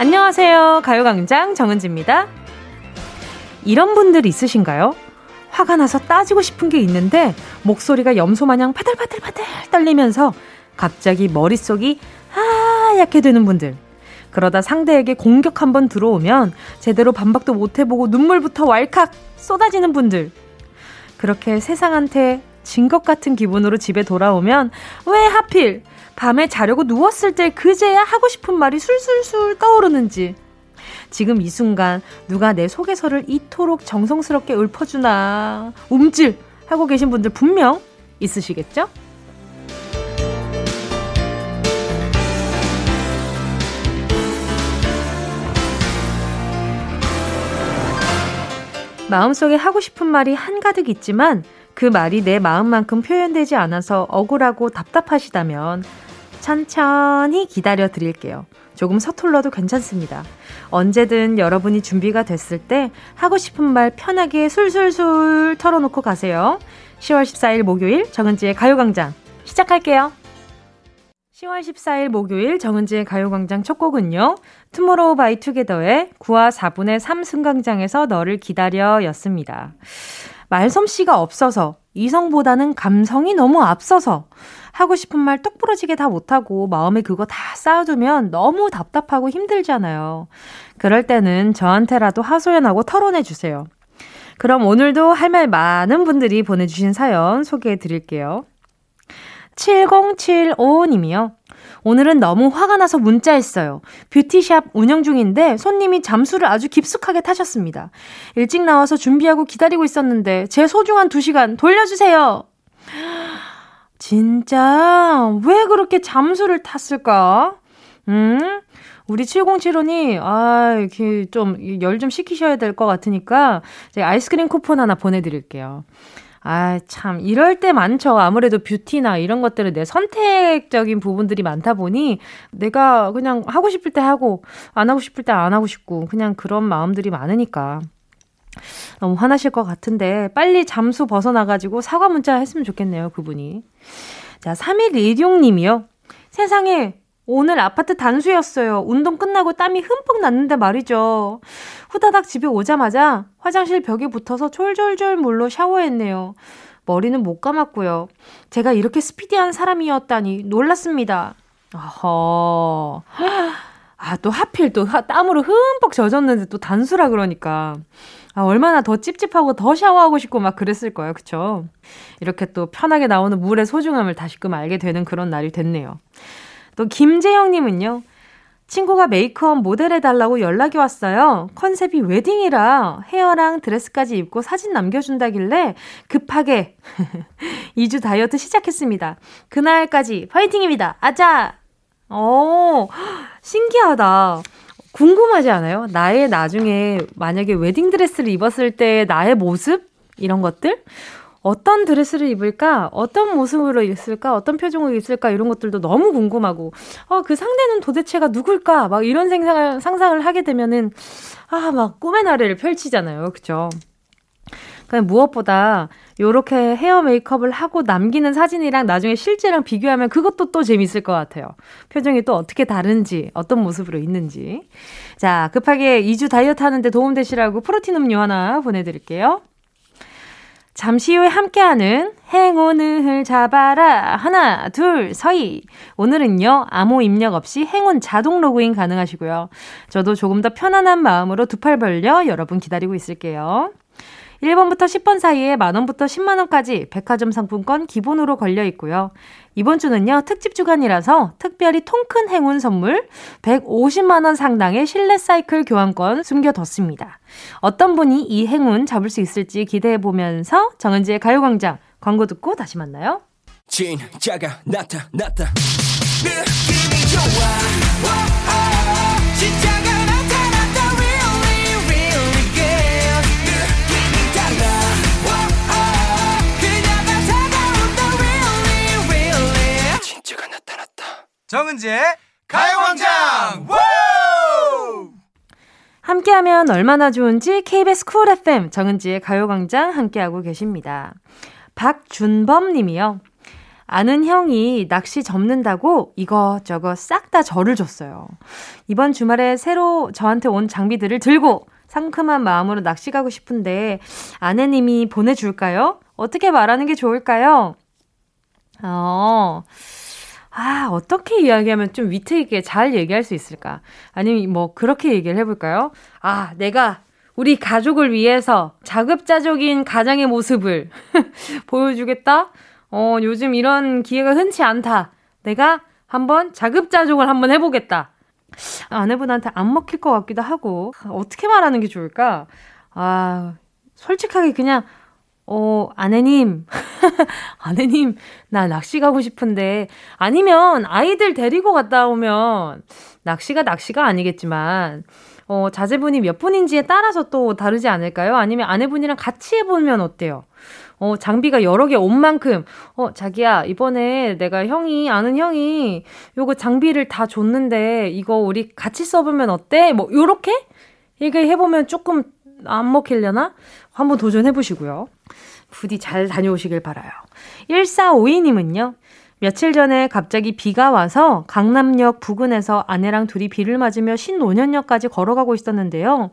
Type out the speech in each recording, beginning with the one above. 안녕하세요. 가요광장 정은지입니다. 이런 분들 있으신가요? 화가 나서 따지고 싶은 게 있는데 목소리가 염소마냥 파들파들파들 떨리면서 갑자기 머릿속이 하얗게 되는 분들. 그러다 상대에게 공격 한번 들어오면 제대로 반박도 못해보고 눈물부터 왈칵 쏟아지는 분들. 그렇게 세상한테 진 것 같은 기분으로 집에 돌아오면 왜 하필 밤에 자려고 누웠을 때 그제야 하고 싶은 말이 술술술 떠오르는지. 지금 이 순간 누가 내 소개서를 이토록 정성스럽게 읊어주나 움찔 하고 계신 분들 분명 있으시겠죠? 마음속에 하고 싶은 말이 한가득 있지만 그 말이 내 마음만큼 표현되지 않아서 억울하고 답답하시다면 천천히 기다려 드릴게요. 조금 서툴러도 괜찮습니다. 언제든 여러분이 준비가 됐을 때 하고 싶은 말 편하게 술술술 털어놓고 가세요. 10월 14일 목요일 정은지의 가요광장 시작할게요. 10월 14일 목요일 정은지의 가요광장 첫 곡은요. 투모로우 바이 투게더의 9화 4분의 3 승강장에서 너를 기다려 였습니다. 말솜씨가 없어서, 이성보다는 감성이 너무 앞서서 하고 싶은 말 똑 부러지게 다 못하고 마음에 그거 다 쌓아두면 너무 답답하고 힘들잖아요. 그럴 때는 저한테라도 하소연하고 털어내주세요. 그럼 오늘도 할 말 많은 분들이 보내주신 사연 소개해드릴게요. 7075님이요. 오늘은 너무 화가 나서 문자했어요. 뷰티샵 운영 중인데 손님이 잠수를 아주 깊숙하게 타셨습니다. 일찍 나와서 준비하고 기다리고 있었는데 제 소중한 2시간 돌려주세요. 진짜 왜 그렇게 잠수를 탔을까? 우리 7075님, 이렇게 좀 열 좀 식히셔야 될 것 같으니까 제가 아이스크림 쿠폰 하나 보내드릴게요. 참 이럴 때 많죠. 아무래도 뷰티나 이런 것들은 내 선택적인 부분들이 많다 보니 내가 그냥 하고 싶을 때 하고 안 하고 싶을 때 안 하고 싶고 그냥 그런 마음들이 많으니까 너무 화나실 것 같은데 빨리 잠수 벗어나가지고 사과 문자 했으면 좋겠네요, 그분이. 자, 3116님이요. 세상에, 오늘 아파트 단수였어요. 운동 끝나고 땀이 흠뻑 났는데 말이죠. 후다닥 집에 오자마자 화장실 벽에 붙어서 졸졸졸 물로 샤워했네요. 머리는 못 감았고요. 제가 이렇게 스피디한 사람이었다니 놀랐습니다. 또 하필 또 땀으로 흠뻑 젖었는데 또 단수라 그러니까. 얼마나 더 찝찝하고 더 샤워하고 싶고 막 그랬을 거예요. 그쵸? 이렇게 또 편하게 나오는 물의 소중함을 다시금 알게 되는 그런 날이 됐네요. 또 김재영님은요. 친구가 메이크업 모델해달라고 연락이 왔어요. 컨셉이 웨딩이라 헤어랑 드레스까지 입고 사진 남겨준다길래 급하게 2주 다이어트 시작했습니다. 그날까지 파이팅입니다. 아자! 신기하다. 궁금하지 않아요? 나의 나중에 만약에 웨딩드레스를 입었을 때 나의 모습? 이런 것들? 어떤 드레스를 입을까? 어떤 모습으로 있을까? 어떤 표정으로 있을까? 이런 것들도 너무 궁금하고 그 상대는 도대체가 누굴까? 막 이런 상상을 하게 되면은 막 꿈의 나래를 펼치잖아요. 그쵸? 그냥 무엇보다 요렇게 헤어 메이크업을 하고 남기는 사진이랑 나중에 실제랑 비교하면 그것도 또 재밌을 것 같아요. 표정이 또 어떻게 다른지, 어떤 모습으로 있는지. 자, 급하게 2주 다이어트 하는데 도움되시라고 프로틴 음료 하나 보내드릴게요. 잠시 후에 함께하는 행운을 잡아라. 하나, 둘, 서희. 오늘은요, 암호 입력 없이 행운 자동 로그인 가능하시고요. 저도 조금 더 편안한 마음으로 두 팔 벌려 여러분 기다리고 있을게요. 1번부터 10번 사이에 만원부터 10만원까지 백화점 상품권 기본으로 걸려 있고요. 이번 주는요, 특집 주간이라서 특별히 통큰 행운 선물 150만원 상당의 실내 사이클 교환권 숨겨뒀습니다. 어떤 분이 이 행운 잡을 수 있을지 기대해보면서 정은지의 가요광장 광고 듣고 다시 만나요. 진짜가 나타났다. 느낌이 좋아. 진짜가 나타났다. Really, really good. 느낌이 달라. 그녀가 다가온다. Really, really. 진짜가 나타났다. 정은지의 가요광장. 함께하면 얼마나 좋은지 KBS 쿨 FM 정은지의 가요광장 함께하고 계십니다. 박준범 님이요. 아는 형이 낚시 접는다고 이것저것 싹 다 저를 줬어요. 이번 주말에 새로 저한테 온 장비들을 들고 상큼한 마음으로 낚시 가고 싶은데 아내님이 보내줄까요? 어떻게 말하는 게 좋을까요? 어떻게 이야기하면 좀 위트 있게 잘 얘기할 수 있을까? 아니면 뭐 그렇게 얘기를 해볼까요? 내가 우리 가족을 위해서 자급자족인 가장의 모습을 보여주겠다? 요즘 이런 기회가 흔치 않다. 내가 한번 자급자족을 한번 해보겠다. 아내분한테 안 먹힐 것 같기도 하고 어떻게 말하는 게 좋을까? 솔직하게 그냥 아내님 아내님 나 낚시 가고 싶은데, 아니면 아이들 데리고 갔다 오면 낚시가 아니겠지만 자제분이 몇 분인지에 따라서 또 다르지 않을까요? 아니면 아내분이랑 같이 해보면 어때요? 장비가 여러 개 온 만큼 자기야 이번에 내가 아는 형이 요거 장비를 다 줬는데 이거 우리 같이 써보면 어때? 뭐 요렇게 얘기해보면 조금 안 먹히려나? 한번 도전해보시고요. 부디 잘 다녀오시길 바라요. 1452님은요. 며칠 전에 갑자기 비가 와서 강남역 부근에서 아내랑 둘이 비를 맞으며 신논현역까지 걸어가고 있었는데요.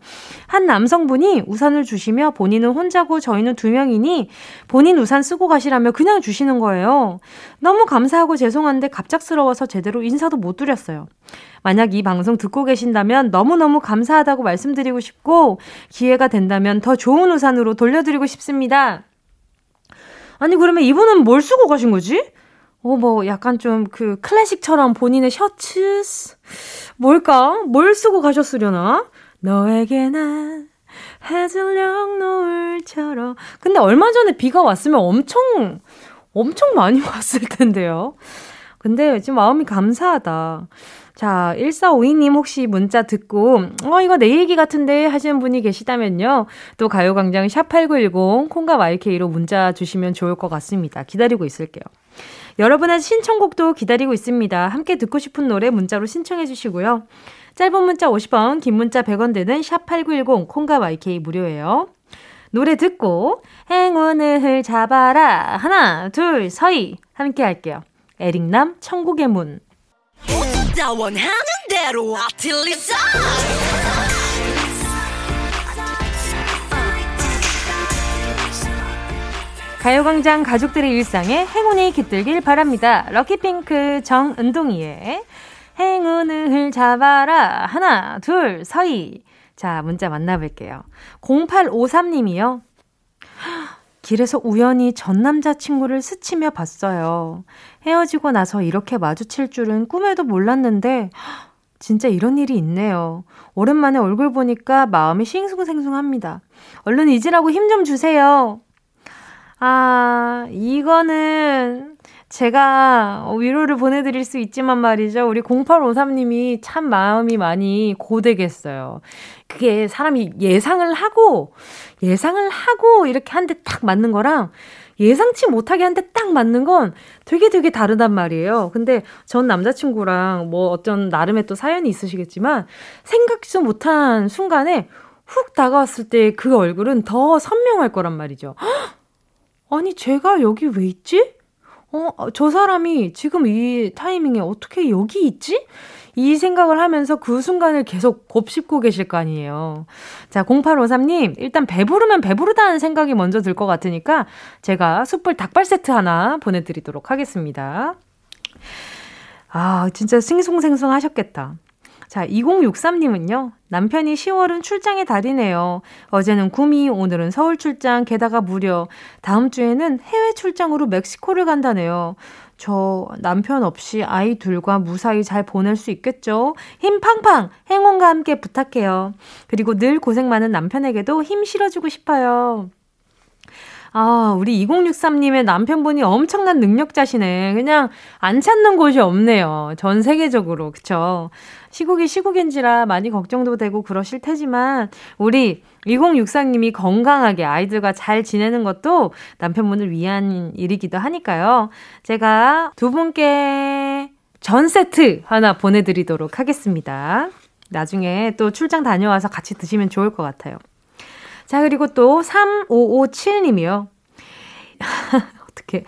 한 남성분이 우산을 주시며 본인은 혼자고 저희는 2명이니 본인 우산 쓰고 가시라며 그냥 주시는 거예요. 너무 감사하고 죄송한데 갑작스러워서 제대로 인사도 못 드렸어요. 만약 이 방송 듣고 계신다면 너무너무 감사하다고 말씀드리고 싶고 기회가 된다면 더 좋은 우산으로 돌려드리고 싶습니다. 아니 그러면 이분은 뭘 쓰고 가신 거지? 약간 좀 그 클래식처럼 본인의 셔츠? 뭘까? 뭘 쓰고 가셨으려나? 너에게 난 해질녘 노을처럼. 근데 얼마 전에 비가 왔으면 엄청 많이 왔을 텐데요. 근데 지금 마음이 감사하다. 자, 1452님 혹시 문자 듣고 이거 내 얘기 같은데 하시는 분이 계시다면요. 또 가요광장 샵8910 콩과 YK로 문자 주시면 좋을 것 같습니다. 기다리고 있을게요. 여러분의 신청곡도 기다리고 있습니다. 함께 듣고 싶은 노래 문자로 신청해 주시고요. 짧은 문자 50원, 긴 문자 100원 되는 샵8910 콩과 YK 무료예요. 노래 듣고 행운을 잡아라. 하나, 둘, 서희 함께 할게요. 에릭남 천국의 문. 원하는 대로 아틀리사. 가요광장 가족들의 일상에 행운이 깃들길 바랍니다. 럭키핑크 정은동이의 행운을 잡아라. 하나, 둘, 서희. 자, 문자 만나볼게요. 0853님이요. 길에서 우연히 전 남자친구를 스치며 봤어요. 헤어지고 나서 이렇게 마주칠 줄은 꿈에도 몰랐는데 진짜 이런 일이 있네요. 오랜만에 얼굴 보니까 마음이 싱숭생숭합니다. 얼른 잊으라고 힘 좀 주세요. 이거는 제가 위로를 보내드릴 수 있지만 말이죠. 우리 0853님이 참 마음이 많이 고되겠어요. 그게 사람이 예상을 하고 이렇게 한 대 딱 맞는 거랑 예상치 못하게 한 대 딱 맞는 건 되게 다르단 말이에요. 근데 전 남자친구랑 뭐 어떤 나름의 또 사연이 있으시겠지만 생각지도 못한 순간에 훅 다가왔을 때 그 얼굴은 더 선명할 거란 말이죠. 아니 제가 여기 왜 있지? 저 사람이 지금 이 타이밍에 어떻게 여기 있지? 이 생각을 하면서 그 순간을 계속 곱씹고 계실 거 아니에요. 자, 0853님 일단 배부르면 배부르다는 생각이 먼저 들 것 같으니까 제가 숯불 닭발 세트 하나 보내드리도록 하겠습니다. 진짜 싱숭생숭 하셨겠다. 자, 2063님은요. 남편이 10월은 출장의 달이네요. 어제는 구미, 오늘은 서울 출장, 게다가 무려 다음 주에는 해외 출장으로 멕시코를 간다네요. 저 남편 없이 아이 둘과 무사히 잘 보낼 수 있겠죠? 힘 팡팡! 행운과 함께 부탁해요. 그리고 늘 고생 많은 남편에게도 힘 실어주고 싶어요. 우리 2063님의 남편분이 엄청난 능력자시네. 그냥 안 찾는 곳이 없네요. 전 세계적으로. 그쵸? 시국이 시국인지라 많이 걱정도 되고 그러실 테지만 우리 2063님이 건강하게 아이들과 잘 지내는 것도 남편분을 위한 일이기도 하니까요. 제가 두 분께 전 세트 하나 보내드리도록 하겠습니다. 나중에 또 출장 다녀와서 같이 드시면 좋을 것 같아요. 자, 그리고 또 3557님이요. 어떡해.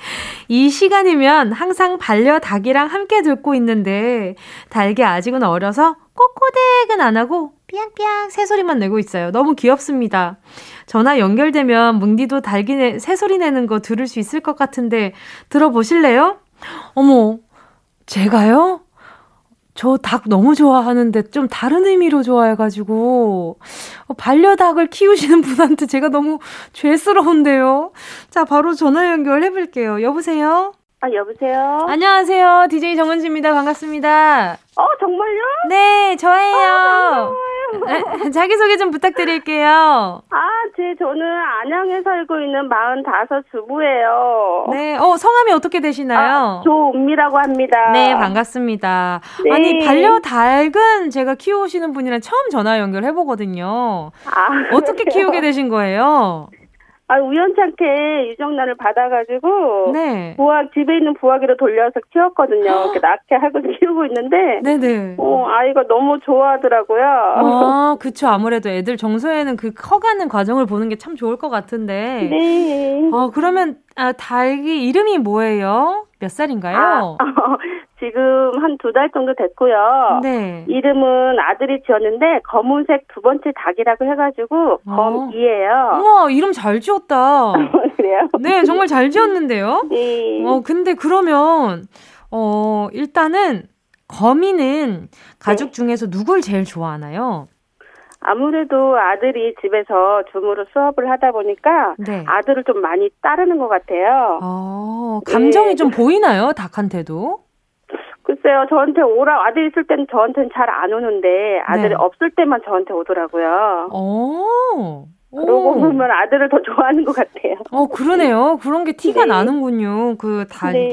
이 시간이면 항상 반려닭이랑 함께 듣고 있는데 닭이 아직은 어려서 꼬꼬댁은 안 하고 삐약삐약 새소리만 내고 있어요. 너무 귀엽습니다. 전화 연결되면 뭉디도 닭이 새소리 내는 거 들을 수 있을 것 같은데 들어보실래요? 어머, 제가요? 저 닭 너무 좋아하는데 좀 다른 의미로 좋아해가지고 반려닭을 키우시는 분한테 제가 너무 죄스러운데요. 자, 바로 전화 연결해볼게요. 여보세요? 아, 여보세요? 안녕하세요. DJ 정은지입니다. 반갑습니다. 정말요? 네, 저예요. 정말. 자기소개 좀 부탁드릴게요. 저는 안양에 살고 있는 45 주부예요. 네, 성함이 어떻게 되시나요? 조은미라고 합니다. 네, 반갑습니다. 네. 아니, 반려닭은 제가 키우시는 분이랑 처음 전화 연결해보거든요. 어떻게 키우게 되신 거예요? 우연찮게 유정란을 받아가지고, 네. 부화, 집에 있는 부화기로 돌려서 키웠거든요. 이렇게 낳게 하고 키우고 있는데, 네네. 아이가 너무 좋아하더라고요. 그쵸. 아무래도 애들 정서에는 그 커가는 과정을 보는 게 참 좋을 것 같은데. 네. 그러면, 닭이 이름이 뭐예요? 몇 살인가요? 지금 한 2달 정도 됐고요. 네. 이름은 아들이 지었는데 검은색 두 번째 닭이라고 해가지고 검이에요. 우와, 이름 잘 지었다. 그래요? 네, 정말 잘 지었는데요. 네. 근데 그러면 일단은 검이는 가족 네. 중에서 누굴 제일 좋아하나요? 아무래도 아들이 집에서 줌으로 수업을 하다 보니까 네. 아들을 좀 많이 따르는 것 같아요. 감정이 네. 좀 보이나요? 닭한테도? 글쎄요. 저한테 아들이 있을 때는 저한테는 잘 안 오는데 아들이 네. 없을 때만 저한테 오더라고요. 그러고 보면 아들을 더 좋아하는 것 같아요. 그러네요. 그런 게 티가 네. 나는군요. 그 닭이.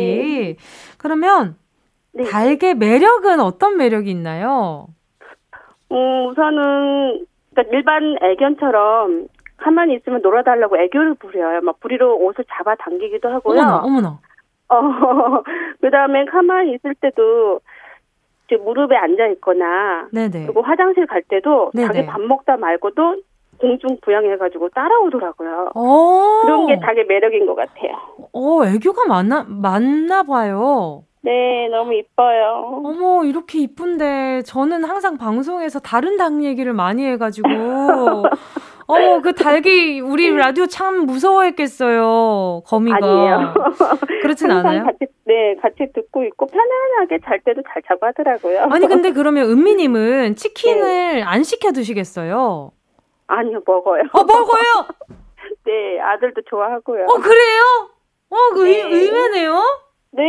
네. 그러면 네. 닭의 매력은 어떤 매력이 있나요? 우선은 그러니까 일반 애견처럼 가만히 있으면 놀아달라고 애교를 부려요. 막 부리로 옷을 잡아당기기도 하고요. 어머나. 그다음에 가만히 있을 때도 무릎에 앉아 있거나 네네. 그리고 화장실 갈 때도 네네. 자기 밥 먹다 말고도 공중 부양해가지고 따라오더라고요. 그런 게 닭의 매력인 것 같아요. 애교가 많나 봐요. 네, 너무 이뻐요. 어머, 이렇게 이쁜데 저는 항상 방송에서 다른 닭 얘기를 많이 해가지고 그 닭이 우리 라디오 참 무서워했겠어요. 거미가. 아니에요. 그렇진 않아요? 같이 듣고 있고 편안하게 잘 때도 잘 자고 하더라고요. 아니, 근데 그러면 은미님은 치킨을 네. 안 시켜 드시겠어요? 아니요, 먹어요. 먹어요? 네, 아들도 좋아하고요. 그래요? 네. 의외네요? 네.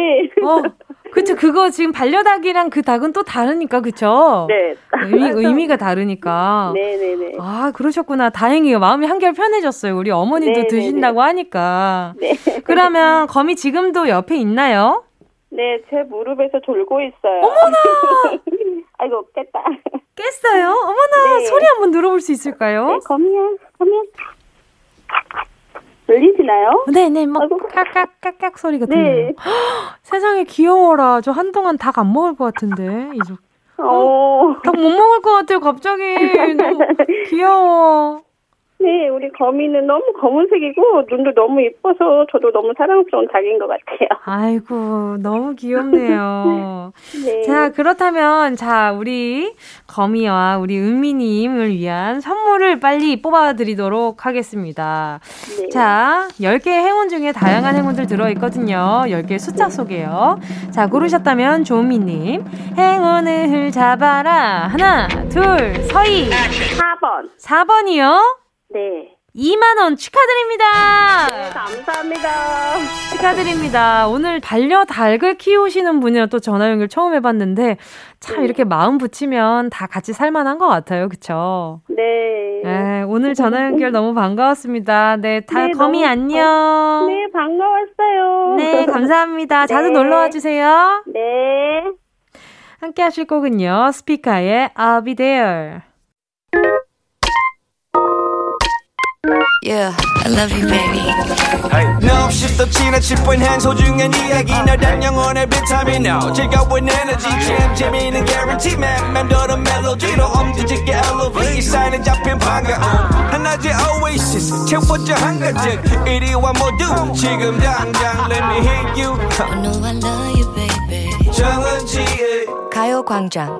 그쵸. 그거 지금 반려닭이랑 그 닭은 또 다르니까, 그쵸? 네. 의미가 다르니까. 네네네. 그러셨구나. 다행이에요. 마음이 한결 편해졌어요. 우리 어머니도 네네네. 드신다고 하니까. 네. 그러면 거미 지금도 옆에 있나요? 네, 제 무릎에서 졸고 있어요. 어머나! 아이고, 깼다. 깼어요? 어머나! 네. 소리 한번 들어볼 수 있을까요? 네, 거미야. 들리시나요? 네네, 깍깍깍깍 소리가 들려요. 네. 세상에 귀여워라. 저 한동안 닭 안 먹을 것 같은데. 닭 못 먹을 것 같아요, 갑자기. 너무 귀여워. 네, 우리 거미는 너무 검은색이고 눈도 너무 예뻐서 저도 너무 사랑스러운 닭인 것 같아요. 아이고, 너무 귀엽네요. 네. 자, 그렇다면 우리 거미와 우리 은미님을 위한 선물을 빨리 뽑아드리도록 하겠습니다. 네. 자, 10개의 행운 중에 다양한 행운들 들어있거든요. 10개의 숫자 속에요. 자, 고르셨다면 조은미님 행운을 잡아라. 하나, 둘, 서희. 4번. 4번이요? 네. 2만원 축하드립니다. 네, 감사합니다. 축하드립니다. 오늘 반려닭을 키우시는 분이랑 또 전화 연결 처음 해봤는데 참 이렇게 마음 붙이면 다 같이 살만한 것 같아요. 그쵸? 네. 네, 오늘 전화 연결 너무 반가웠습니다. 네, 거미 안녕. 네, 반가웠어요. 네, 감사합니다. 자주 놀러와 주세요. 네. 함께 하실 곡은요. 스피카의 I'll be there. Yeah, I love you, baby. No, she's the 지나칠 뻔한 소중한 이야기. 날 영혼의 비타민 now. 즐거운 에너지 jam, 재미있는 guarantee. 맴도는 멜로디로 움직이게 elevate. 이 사이는 잡힌 반가움. 하나의 oasis, 첫 번째 한 가지 이리와 모두 지금 당장 Let me hear you I know I love you baby 정은지의 가요광장.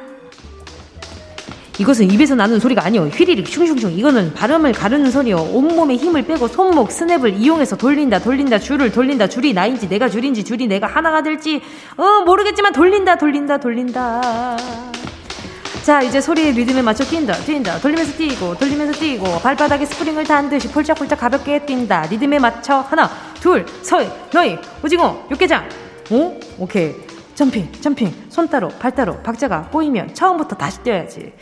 이것은 입에서 나는 소리가 아니오. 휘리릭 슝슝슝. 이거는 발음을 가르는 소리요. 온몸에 힘을 빼고 손목 스냅을 이용해서 돌린다. 줄을 돌린다. 줄이 나인지 내가 줄인지 줄이 내가 하나가 될지 모르겠지만 돌린다. 자, 이제 소리의 리듬에 맞춰 뛴다. 돌리면서 뛰고 발바닥에 스프링을 단 듯이 폴짝폴짝 가볍게 뛴다. 리듬에 맞춰 하나 둘 셋 너희 오징어 육개장. 오? 오케이. 점핑. 손 따로 발 따로 박자가 보이면 처음부터 다시 뛰어야지.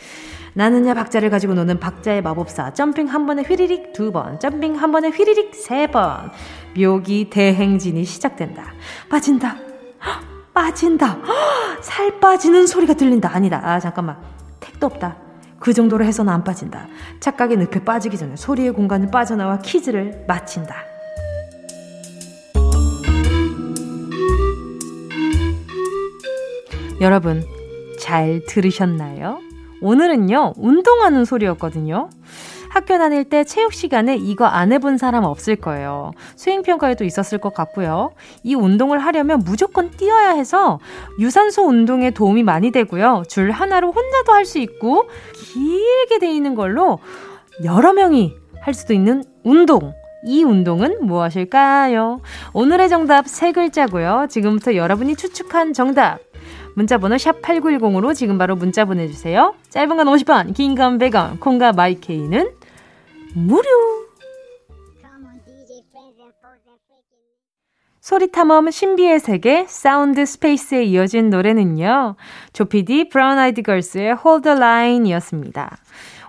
나는야 박자를 가지고 노는 박자의 마법사. 점핑 한 번에 휘리릭 2번, 점핑 한 번에 휘리릭 3번. 묘기 대행진이 시작된다. 빠진다. 살 빠지는 소리가 들린다. 아니다. 잠깐만. 택도 없다. 그 정도로 해서는 안 빠진다. 착각의 늪에 빠지기 전에 소리의 공간을 빠져나와 퀴즈를 마친다. 여러분, 잘 들으셨나요? 오늘은요, 운동하는 소리였거든요. 학교 다닐 때 체육 시간에 이거 안 해본 사람 없을 거예요. 수행평가에도 있었을 것 같고요. 이 운동을 하려면 무조건 뛰어야 해서 유산소 운동에 도움이 많이 되고요. 줄 하나로 혼자도 할 수 있고 길게 돼 있는 걸로 여러 명이 할 수도 있는 운동. 이 운동은 무엇일까요? 오늘의 정답 3글자고요. 지금부터 여러분이 추측한 정답. 문자번호 샵8910으로 지금 바로 문자 보내주세요. 짧은 건 50원, 긴 건 100원, 콩과 마이케이는 무료. 소리탐험 신비의 세계 사운드 스페이스에 이어진 노래는요, 조피디 브라운 아이드 걸스의 Hold the Line이었습니다.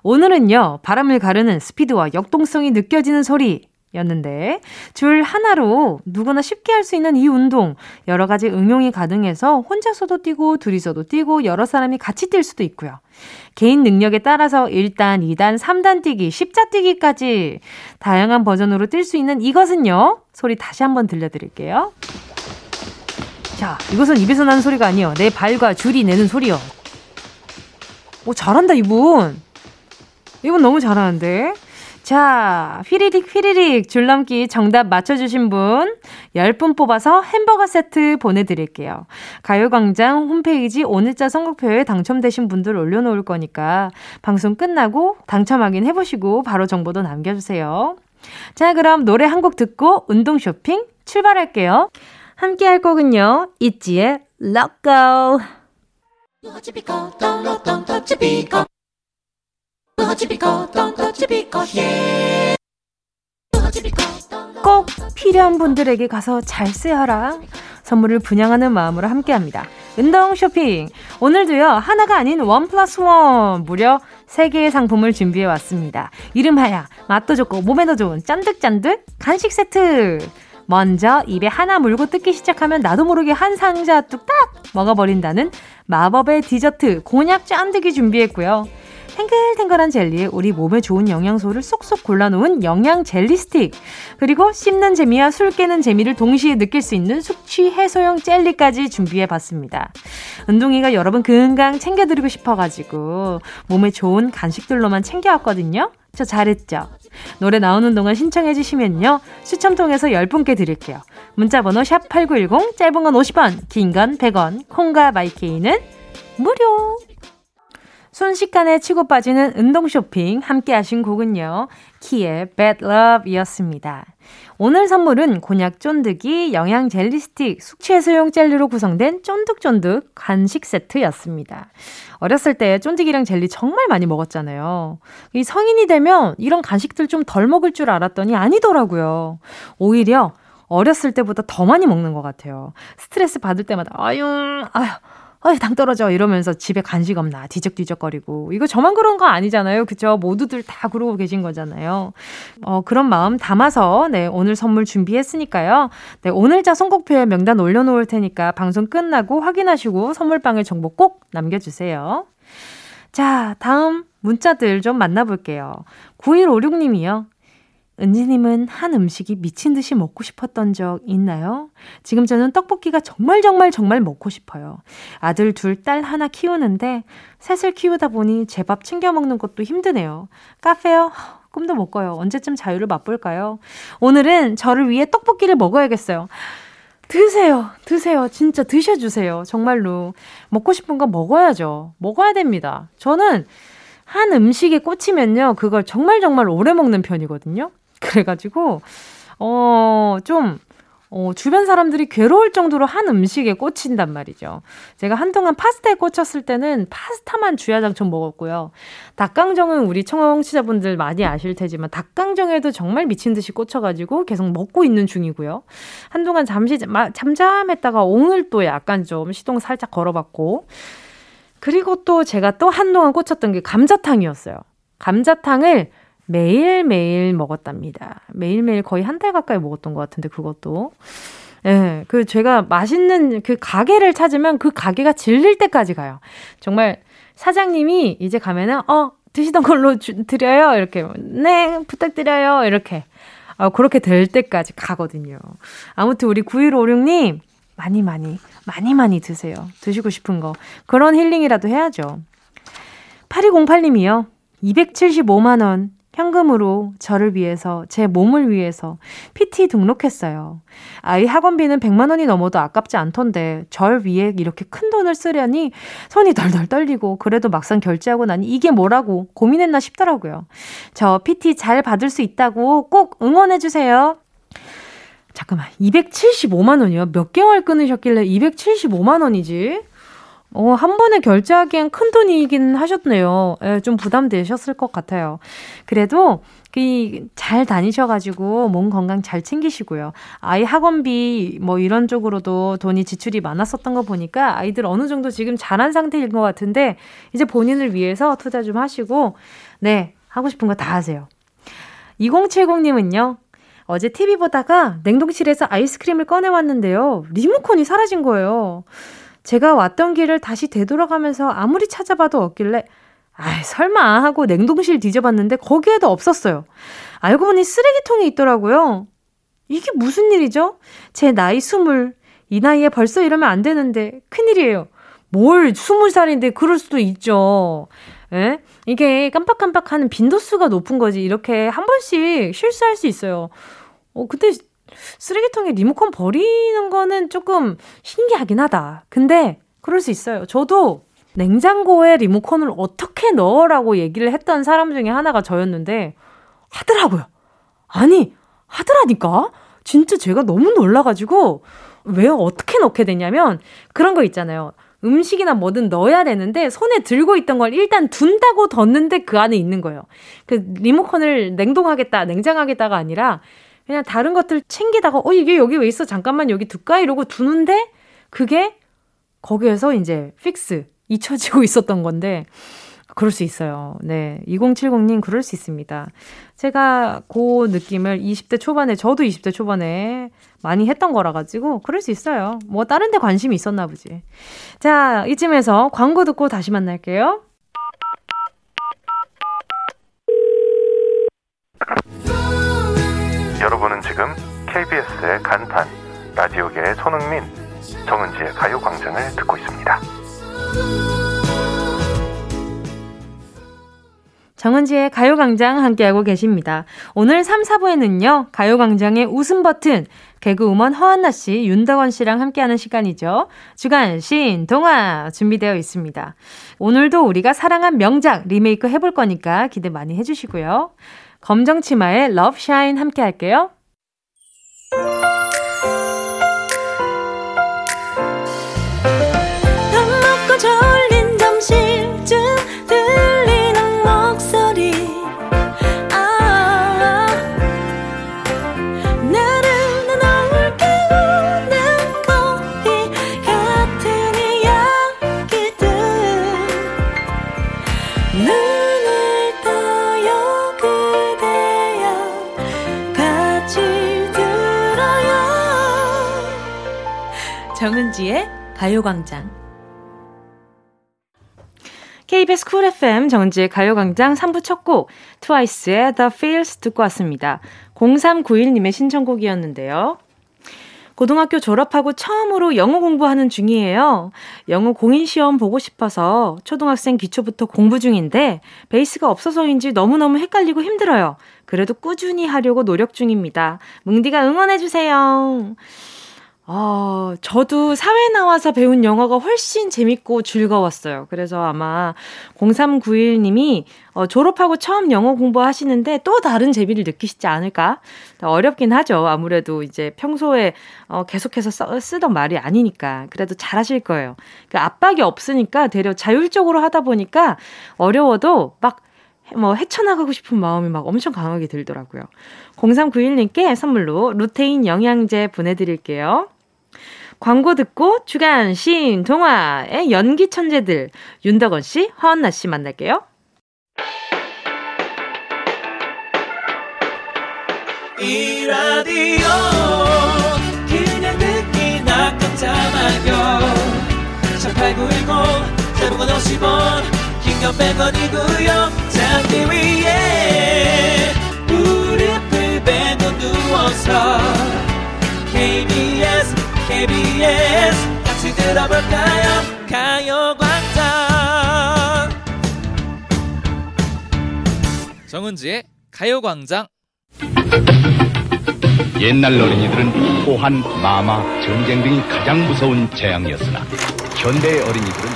오늘은요, 바람을 가르는 스피드와 역동성이 느껴지는 소리 였는데, 줄 하나로 누구나 쉽게 할 수 있는 이 운동, 여러 가지 응용이 가능해서 혼자서도 뛰고 둘이서도 뛰고 여러 사람이 같이 뛸 수도 있고요. 개인 능력에 따라서 1단, 2단, 3단 뛰기, 십자뛰기까지 다양한 버전으로 뛸 수 있는 이것은요, 소리 다시 한번 들려드릴게요. 자, 이것은 입에서 나는 소리가 아니에요. 내 발과 줄이 내는 소리요. 오, 잘한다 이분 너무 잘하는데. 자, 휘리릭 줄넘기 정답 맞춰주신 분 10분 뽑아서 햄버거 세트 보내드릴게요. 가요광장 홈페이지 오늘자 선곡표에 당첨되신 분들 올려놓을 거니까 방송 끝나고 당첨 확인 해보시고 바로 정보도 남겨주세요. 자, 그럼 노래 한 곡 듣고 운동 쇼핑 출발할게요. 함께 할 곡은요, 있지의 Let Go. 꼭 필요한 분들에게 가서 잘 쓰여라. 선물을 분양하는 마음으로 함께합니다. 운동 쇼핑 오늘도요, 하나가 아닌 1+1 무려 3개의 상품을 준비해왔습니다. 이름하야 맛도 좋고 몸에도 좋은 짠득짠득 간식 세트. 먼저 입에 하나 물고 뜯기 시작하면 나도 모르게 한 상자 뚝딱 먹어버린다는 마법의 디저트 곤약 짠득이 준비했고요. 탱글탱글한 젤리에 우리 몸에 좋은 영양소를 쏙쏙 골라놓은 영양 젤리 스틱, 그리고 씹는 재미와 술 깨는 재미를 동시에 느낄 수 있는 숙취 해소용 젤리까지 준비해봤습니다. 은동이가 여러분 건강 챙겨드리고 싶어가지고 몸에 좋은 간식들로만 챙겨왔거든요. 저 잘했죠? 노래 나오는 동안 신청해주시면요, 추첨 통해서 10분께 드릴게요. 문자번호 샵8910, 짧은 건 50원, 긴 건 100원, 콩과 마이케이는 무료. 순식간에 치고 빠지는 운동 쇼핑 함께 하신 곡은요, 키의 Bad Love 이었습니다. 오늘 선물은 곤약 쫀득이, 영양 젤리 스틱, 숙취해소용 젤리로 구성된 쫀득쫀득 간식 세트였습니다. 어렸을 때 쫀득이랑 젤리 정말 많이 먹었잖아요. 이 성인이 되면 이런 간식들 좀 덜 먹을 줄 알았더니 아니더라고요. 오히려 어렸을 때보다 더 많이 먹는 것 같아요. 스트레스 받을 때마다 아유 당 떨어져 이러면서 집에 간식 없나 뒤적뒤적거리고. 이거 저만 그런 거 아니잖아요. 그쵸? 모두들 다 그러고 계신 거잖아요. 그런 마음 담아서 오늘 선물 준비했으니까요. 오늘자 선곡표에 명단 올려놓을 테니까 방송 끝나고 확인하시고 선물방에 정보 꼭 남겨주세요. 자, 다음 문자들 좀 만나볼게요. 9156님이요. 은지님은 한 음식이 미친 듯이 먹고 싶었던 적 있나요? 지금 저는 떡볶이가 정말 먹고 싶어요. 아들 둘, 딸 하나 키우는데 셋을 키우다 보니 제 밥 챙겨 먹는 것도 힘드네요. 카페요? 꿈도 못 꿔요. 언제쯤 자유를 맛볼까요? 오늘은 저를 위해 떡볶이를 먹어야겠어요. 드세요. 진짜 드셔주세요. 정말로. 먹고 싶은 거 먹어야죠. 먹어야 됩니다. 저는 한 음식에 꽂히면요. 그걸 정말 오래 먹는 편이거든요. 그래가지고 주변 사람들이 괴로울 정도로 한 음식에 꽂힌단 말이죠. 제가 한동안 파스타에 꽂혔을 때는 파스타만 주야장천 먹었고요. 닭강정은 우리 청취자분들 많이 아실 테지만 닭강정에도 정말 미친 듯이 꽂혀가지고 계속 먹고 있는 중이고요. 한동안 잠시 잠잠했다가 오늘 또 약간 좀 시동 살짝 걸어봤고, 그리고 또 제가 또 한동안 꽂혔던 게 감자탕이었어요. 감자탕을 매일매일 먹었답니다. 매일매일 거의 한 달 가까이 먹었던 것 같은데, 그것도. 예, 그 제가 맛있는 그 가게를 찾으면 그 가게가 질릴 때까지 가요. 정말 사장님이 이제 가면은, 드시던 걸로 드려요. 이렇게, 네, 부탁드려요. 이렇게. 그렇게 될 때까지 가거든요. 아무튼 우리 9156님, 많이 드세요. 드시고 싶은 거. 그런 힐링이라도 해야죠. 8208님이요. 275만 원 현금으로 저를 위해서, 제 몸을 위해서 PT 등록했어요. 아이 학원비는 100만 원이 넘어도 아깝지 않던데 절 위해 이렇게 큰 돈을 쓰려니 손이 덜덜 떨리고, 그래도 막상 결제하고 나니 이게 뭐라고 고민했나 싶더라고요. 저 PT 잘 받을 수 있다고 꼭 응원해주세요. 잠깐만, 275만 원이요? 몇 개월 끊으셨길래 275만 원이지? 한 번에 결제하기엔 큰 돈이긴 하셨네요. 예, 좀 부담되셨을 것 같아요. 그래도 잘 다니셔가지고 몸 건강 잘 챙기시고요. 아이 학원비 뭐 이런 쪽으로도 돈이 지출이 많았었던 거 보니까 아이들 어느 정도 지금 잘한 상태인 것 같은데, 이제 본인을 위해서 투자 좀 하시고, 네, 하고 싶은 거 다 하세요. 2070님은요. 어제 TV 보다가 냉동실에서 아이스크림을 꺼내왔는데요. 리모컨이 사라진 거예요. 제가 왔던 길을 다시 되돌아가면서 아무리 찾아봐도 없길래 설마 하고 냉동실 뒤져봤는데 거기에도 없었어요. 알고 보니 쓰레기통이 있더라고요. 이게 무슨 일이죠? 제 나이 20, 이 나이에 벌써 이러면 안 되는데 큰일이에요. 20살인데 그럴 수도 있죠. 예? 이게 깜빡깜빡하는 빈도수가 높은 거지. 이렇게 한 번씩 실수할 수 있어요. 근데 쓰레기통에 리모컨 버리는 거는 조금 신기하긴 하다. 근데 그럴 수 있어요. 저도 냉장고에 리모컨을 어떻게 넣으라고 얘기를 했던 사람 중에 하나가 저였는데 하더라고요. 하더라니까. 진짜 제가 너무 놀라가지고, 왜 어떻게 넣게 되냐면 그런 거 있잖아요. 음식이나 뭐든 넣어야 되는데 손에 들고 있던 걸 일단 둔다고 뒀는데 그 안에 있는 거예요. 그 리모컨을 냉장하겠다가 아니라 그냥 다른 것들 챙기다가 이게 여기 왜 있어? 잠깐만 여기 둘까? 이러고 두는데 그게 거기에서 이제 잊혀지고 있었던 건데, 그럴 수 있어요. 네, 2070님 그럴 수 있습니다. 제가 그 느낌을 20대 초반에, 저도 20대 초반에 많이 했던 거라 가지고 그럴 수 있어요. 뭐 다른 데 관심이 있었나 보지. 자, 이쯤에서 광고 듣고 다시 만날게요. 여러분은 지금 KBS의 간판, 라디오계의 손흥민, 정은지의 가요광장을 듣고 있습니다. 정은지의 가요광장 함께하고 계십니다. 오늘 3, 4부에는요. 가요광장의 웃음 버튼, 개그우먼 허한나 씨, 윤덕원 씨랑 함께하는 시간이죠. 주간 시인 동화 준비되어 있습니다. 오늘도 우리가 사랑한 명작 리메이크 해볼 거니까 기대 많이 해주시고요. 검정치마의 러브샤인 함께할게요. 정은지의 가요광장. KBS 쿨 FM 정은지의 가요광장 3부 첫 곡 트와이스의 The Feels 듣고 왔습니다. 0391님의 신청곡이었는데요. 고등학교 졸업하고 처음으로 영어 공부하는 중이에요. 영어 공인시험 보고 싶어서 초등학생 기초부터 공부 중인데 베이스가 없어서인지 너무너무 헷갈리고 힘들어요. 그래도 꾸준히 하려고 노력 중입니다. 뭉디가 응원해주세요. 저도 사회 나와서 배운 영어가 훨씬 재밌고 즐거웠어요. 그래서 아마 0391님이 졸업하고 처음 영어 공부하시는데 또 다른 재미를 느끼시지 않을까? 어렵긴 하죠. 아무래도 이제 평소에 계속해서 쓰던 말이 아니니까. 그래도 잘하실 거예요. 그 압박이 없으니까 되려 자율적으로 하다 보니까 어려워도 막 헤쳐나가고 싶은 마음이 막 엄청 강하게 들더라고요. 0391님께 선물로 루테인 영양제 보내드릴게요. 광고 듣고 주간 시인 동화의 연기 천재들 윤덕원 씨, 허한나 씨 만날게요. 이 라디오 그냥 듣기나 깜짝마요 18910 대목원 50원 긴건 100원이고요 잠기 위에 무릎을 베고 누워서 KBS 같이 들어볼까요 가요광장 정은지의 가요광장. 옛날 어린이들은 호환, 마마, 전쟁 등이 가장 무서운 재앙이었으나 현대의 어린이들은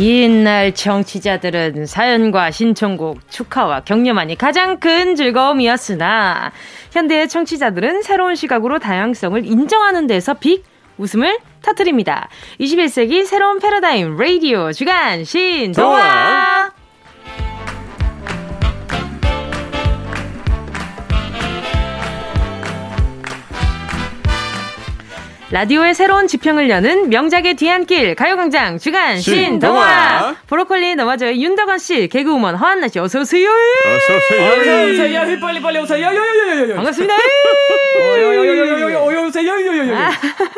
옛날 청취자들은 사연과 신청곡, 축하와 격려만이 가장 큰 즐거움이었으나 현대의 청취자들은 새로운 시각으로 다양성을 인정하는 데서 빅 웃음을 터뜨립니다. 21세기 새로운 패러다임 라디오 주간 신동화. 라디오의 새로운 지평을 여는 명작의 뒤안길 가요광장 주간 신동화. 브로콜리 넘어져요 윤덕원 씨, 개그우먼 허한나 씨 어서 오세요. 어서 오세요. 빨리 오세요. 반갑습니다. 오세요.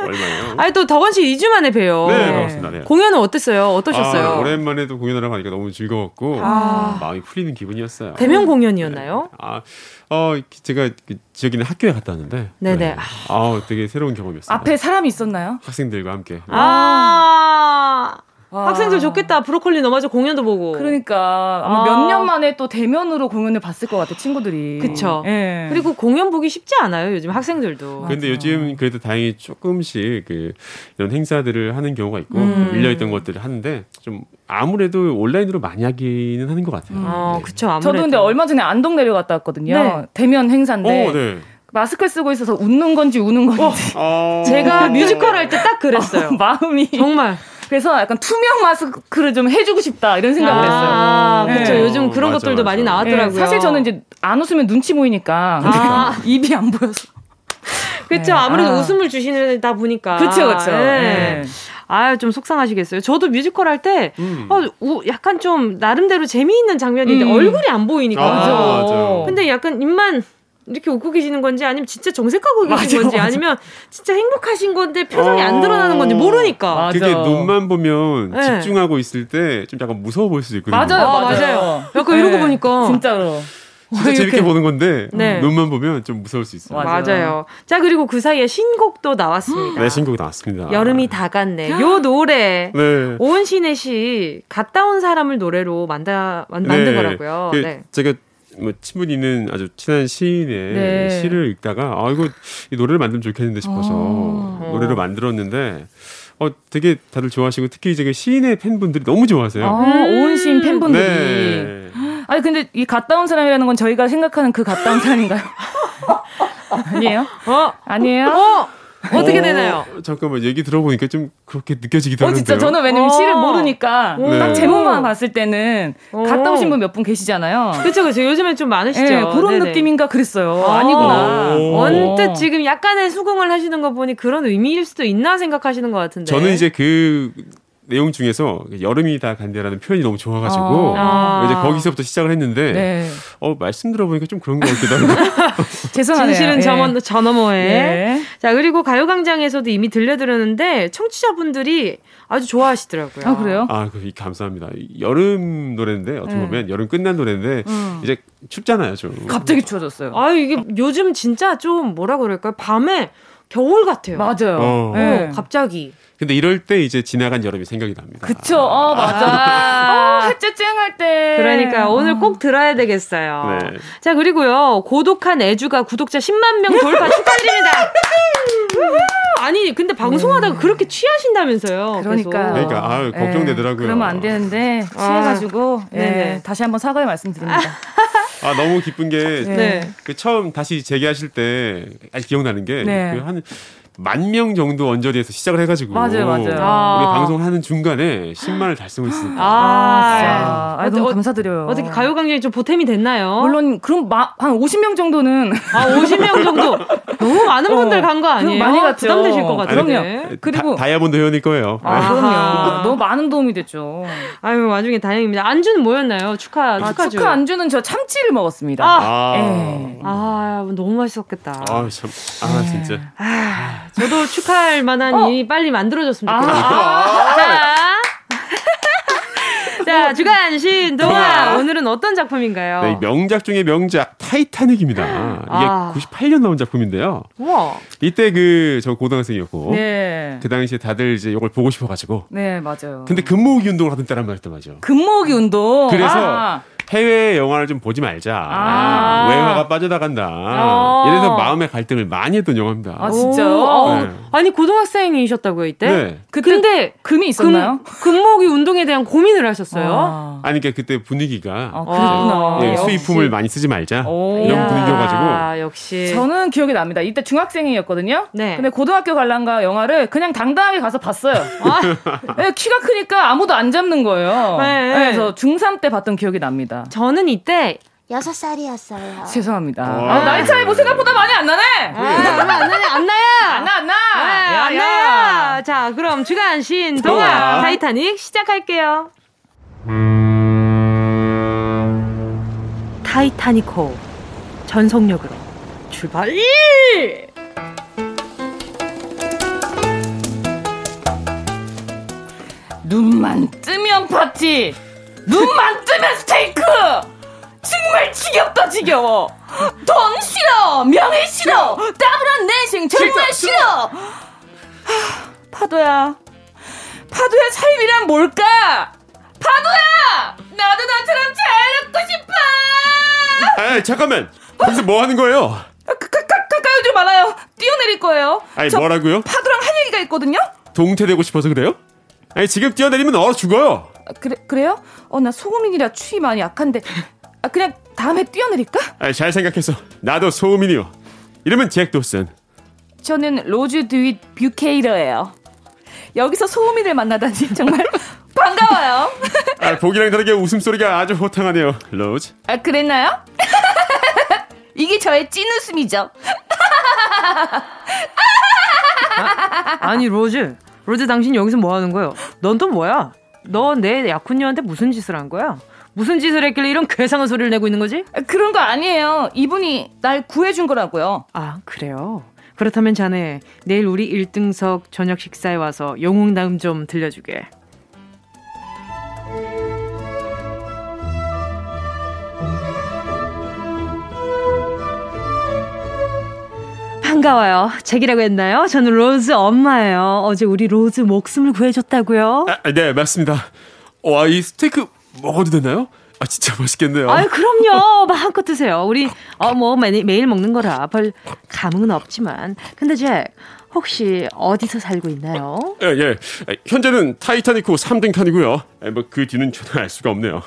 얼마요? 아니 또 덕원 씨 2주 만에 봬요. 네, 반갑습니다. 네. 공연은 어땠어요? 어떠셨어요? 오랜만에 또 공연하러 가니까 너무 즐거웠고 마음이 풀리는 기분이었어요. 대면 공연이었나요? 네. 제가 지역에 있는 학교에 갔다 왔는데. 네네. 되게 새로운 경험이었어요. 앞에 사람이 있었나요? 학생들과 함께. 학생들 좋겠다. 브로콜리 넘어져 공연도 보고. 그러니까 몇 년 만에 또 대면으로 공연을 봤을 것 같아 친구들이. 그렇죠. 예. 그리고 공연 보기 쉽지 않아요 요즘 학생들도. 근데 요즘 그래도 다행히 조금씩 이런 행사들을 하는 경우가 있고 밀려있던 것들을 하는데 좀 아무래도 온라인으로 많이 하기는 하는 것 같아요. 네. 그렇죠. 아무래도. 저도 근데 얼마 전에 안동 내려갔다 왔거든요. 네. 대면 행사인데. 네. 마스크 쓰고 있어서 웃는 건지 우는 건지. 제가 뮤지컬 할 때 딱 그랬어요. 마음이 정말. 그래서 약간 투명 마스크를 좀 해주고 싶다 이런 생각을 했어요. 그렇죠. 네. 요즘 그런 것들도 많이 나왔더라고요. 네. 사실 저는 이제 안 웃으면 눈치 보이니까 입이 안 보여서. 그렇죠. 네. 아무래도 웃음을 주시다 보니까. 그렇죠. 네. 네. 좀 속상하시겠어요. 저도 뮤지컬 할 때 약간 좀 나름대로 재미있는 장면인데 얼굴이 안 보이니까. 그렇죠. 근데 약간 입만. 이렇게 웃고 계시는 건지 아니면 진짜 정색하고 계신 건지 아니면 진짜 행복하신 건데 표정이 안 드러나는 건지 모르니까. 그게 눈만 보면 집중하고 있을 때 좀 약간 무서워 보일 수도 있거든요. 맞아요. 약간 이러고 보니까 진짜로 진짜 재밌게 보는 건데 눈만 보면 좀 무서울 수 있어요. 맞아요. 자 그리고 그 사이에 신곡도 나왔습니다. 네, 신곡이 나왔습니다. 여름이 다 갔네. 요 노래 오은시네 씨 갔다 온 사람을 노래로 만든 거라고요. 제가 친분이는 아주 친한 시인의 시를 읽다가 이 노래를 만들면 좋겠는데 싶어서 노래로 만들었는데 되게 다들 좋아하시고 특히 이제 시인의 팬분들이 너무 좋아하세요. 오은 시인 팬분들이. 네. 아니 근데 이 갔다 온 사람이라는 건 저희가 생각하는 그 갔다 온 사람인가요? 아니에요? 아니에요? 어떻게 되나요? 잠깐만 얘기 들어보니까 좀 그렇게 느껴지기도 하는데요. 진짜 저는 왜냐면 시를 모르니까 딱 제목만 봤을 때는 갔다 오신 분 몇 분 계시잖아요. 그렇죠. 요즘엔 좀 많으시죠. 네, 그런 느낌인가 그랬어요. 아니구나. 언뜻 지금 약간의 수긍을 하시는 거 보니 그런 의미일 수도 있나 생각하시는 것 같은데. 저는 이제 그 내용 중에서 여름이 다 간대라는 표현이 너무 좋아가지고 이제 거기서부터 시작을 했는데 말씀 들어보니까 좀 그런 것 같기도 하고 죄송하네요. 진실은 저 너머에. 네. 자, 그리고 가요광장에서도 이미 들려드렸는데 청취자분들이 아주 좋아하시더라고요. 아, 그래요? 아, 감사합니다. 여름 노래인데 어떻게 보면 여름 끝난 노래인데 이제 춥잖아요, 좀. 갑자기 추워졌어요. 아, 이게 요즘 진짜 좀 뭐라 그럴까요? 밤에 겨울 같아요. 맞아요. 갑자기. 근데 이럴 때 이제 지나간 여름이 생각이 납니다. 그쵸. 맞아. 쨍할 때. 그러니까 오늘 꼭 들어야 되겠어요. 네. 자, 그리고요. 고독한 애주가 구독자 10만 명 돌파 축하드립니다. 아니, 근데 방송하다가 그렇게 취하신다면서요. 그러니까요. 그러니까 걱정되더라고요. 그러면 안 되는데 취해가지고 다시 한번 사과의 말씀드립니다. 아, 너무 기쁜 게 그 처음 다시 재개하실 때 아직 기억나는 게 그 한 10,000명 정도 언저리에서 시작을 해가지고 맞아요. 우리 방송하는 중간에 10만을 달성했으니까 너무 감사드려요. 어떻게 가요광장이 좀 보탬이 됐나요? 물론 그럼 한 50명 정도는 50명 정도 너무 많은 분들 간 거 아니에요? 많이 갔죠. 부담되실 것 같아요. 그럼요. 그리고 다이아몬드 회원일 거예요. 그럼요. 너무 많은 도움이 됐죠. 아유, 와중에 다행입니다. 안주는 뭐였나요? 축하 안주는 저 참치를 먹었습니다. 너무 맛있었겠다. 진짜. 저도 축하할 만한 일이 빨리 만들어졌으면 좋겠어요. 자, 주간 신동아, 오늘은 어떤 작품인가요? 네, 명작 중에 명작 타이타닉입니다. 이게 98년 나온 작품인데요. 우와. 이때 저 고등학생이었고 그 당시에 다들 이제 이걸 보고 싶어가지고 맞아요. 근데 금모으기 운동을 하던 때란 말이었단 말이죠. 금모으기 운동. 그래서 해외 영화를 좀 보지 말자. 외화가 빠져나간다. 이래서 마음의 갈등을 많이 했던 영화입니다. 아, 진짜요? 네. 아니, 고등학생이셨다고요, 이때? 네. 근데 금이 있었나요? 금모으기 운동에 대한 고민을 하셨어요? 아니, 그러니까 그때 분위기가 수입품을 많이 쓰지 말자. 이런 분위기여가지고. 역시. 저는 기억이 납니다. 이때 중학생이었거든요. 네. 근데 고등학교 관람가 영화를 그냥 당당하게 가서 봤어요. 키가 크니까 아무도 안 잡는 거예요. 그래서 중3 때 봤던 기억이 납니다. 저는 이때 6살이었어요. 죄송합니다. 나이 차이 뭐 생각보다 많이 안 나네. 안 나야. 자, 그럼 주간 신동아 타이타닉 시작할게요. 타이타닉호 전속력으로 출발. 눈만 뜨면 파티. 눈만 뜨면 스테이크! 정말 지겨워! 돈 싫어! 명예 싫어! 따분한 내생 정말 싫어! 파도야 삶이란 뭘까? 파도야! 나도 너처럼 자유롭고 싶어! 아, 잠깐만! 거기서 뭐 하는 거예요? 가까이 오지 말아요! 뛰어내릴 거예요! 아니, 뭐라고요? 파도랑 한 얘기가 있거든요? 동태되고 싶어서 그래요? 아니, 지금 뛰어내리면 얼어 죽어요! 그래요? 나 소음인이라 추위 많이 약한데 그냥 다음에 뛰어내릴까? 잘 생각했어. 나도 소음인이요. 이름은 잭 도슨. 저는 로즈 드윗 뷰케이러예요. 여기서 소음인을 만나다니 정말 반가워요. 보기랑 다르게 웃음소리가 아주 호탕하네요, 로즈. 그랬나요? 이게 저의 찐웃음이죠. 아니, 로즈 당신 여기서 뭐하는 거예요? 넌 또 뭐야? 너 내 약혼녀한테 무슨 짓을 한 거야? 무슨 짓을 했길래 이런 괴상한 소리를 내고 있는 거지? 그런 거 아니에요. 이분이 날 구해준 거라고요. 아, 그래요? 그렇다면 자네 내일 우리 1등석 저녁 식사에 와서 영웅담 좀 들려주게. 반가워요. 잭이라고 했나요? 저는 로즈 엄마예요. 어제 우리 로즈 목숨을 구해줬다고요? 네, 맞습니다. 와, 이 스테이크 먹어도 되나요? 진짜 맛있겠네요. 그럼요. 마음껏 드세요. 우리 매일 먹는 거라 별 감흥은 없지만. 근데 잭, 혹시 어디서 살고 있나요? 예. 현재는 타이타닉호 3등 칸이고요. 그 뒤는 전혀 알 수가 없네요.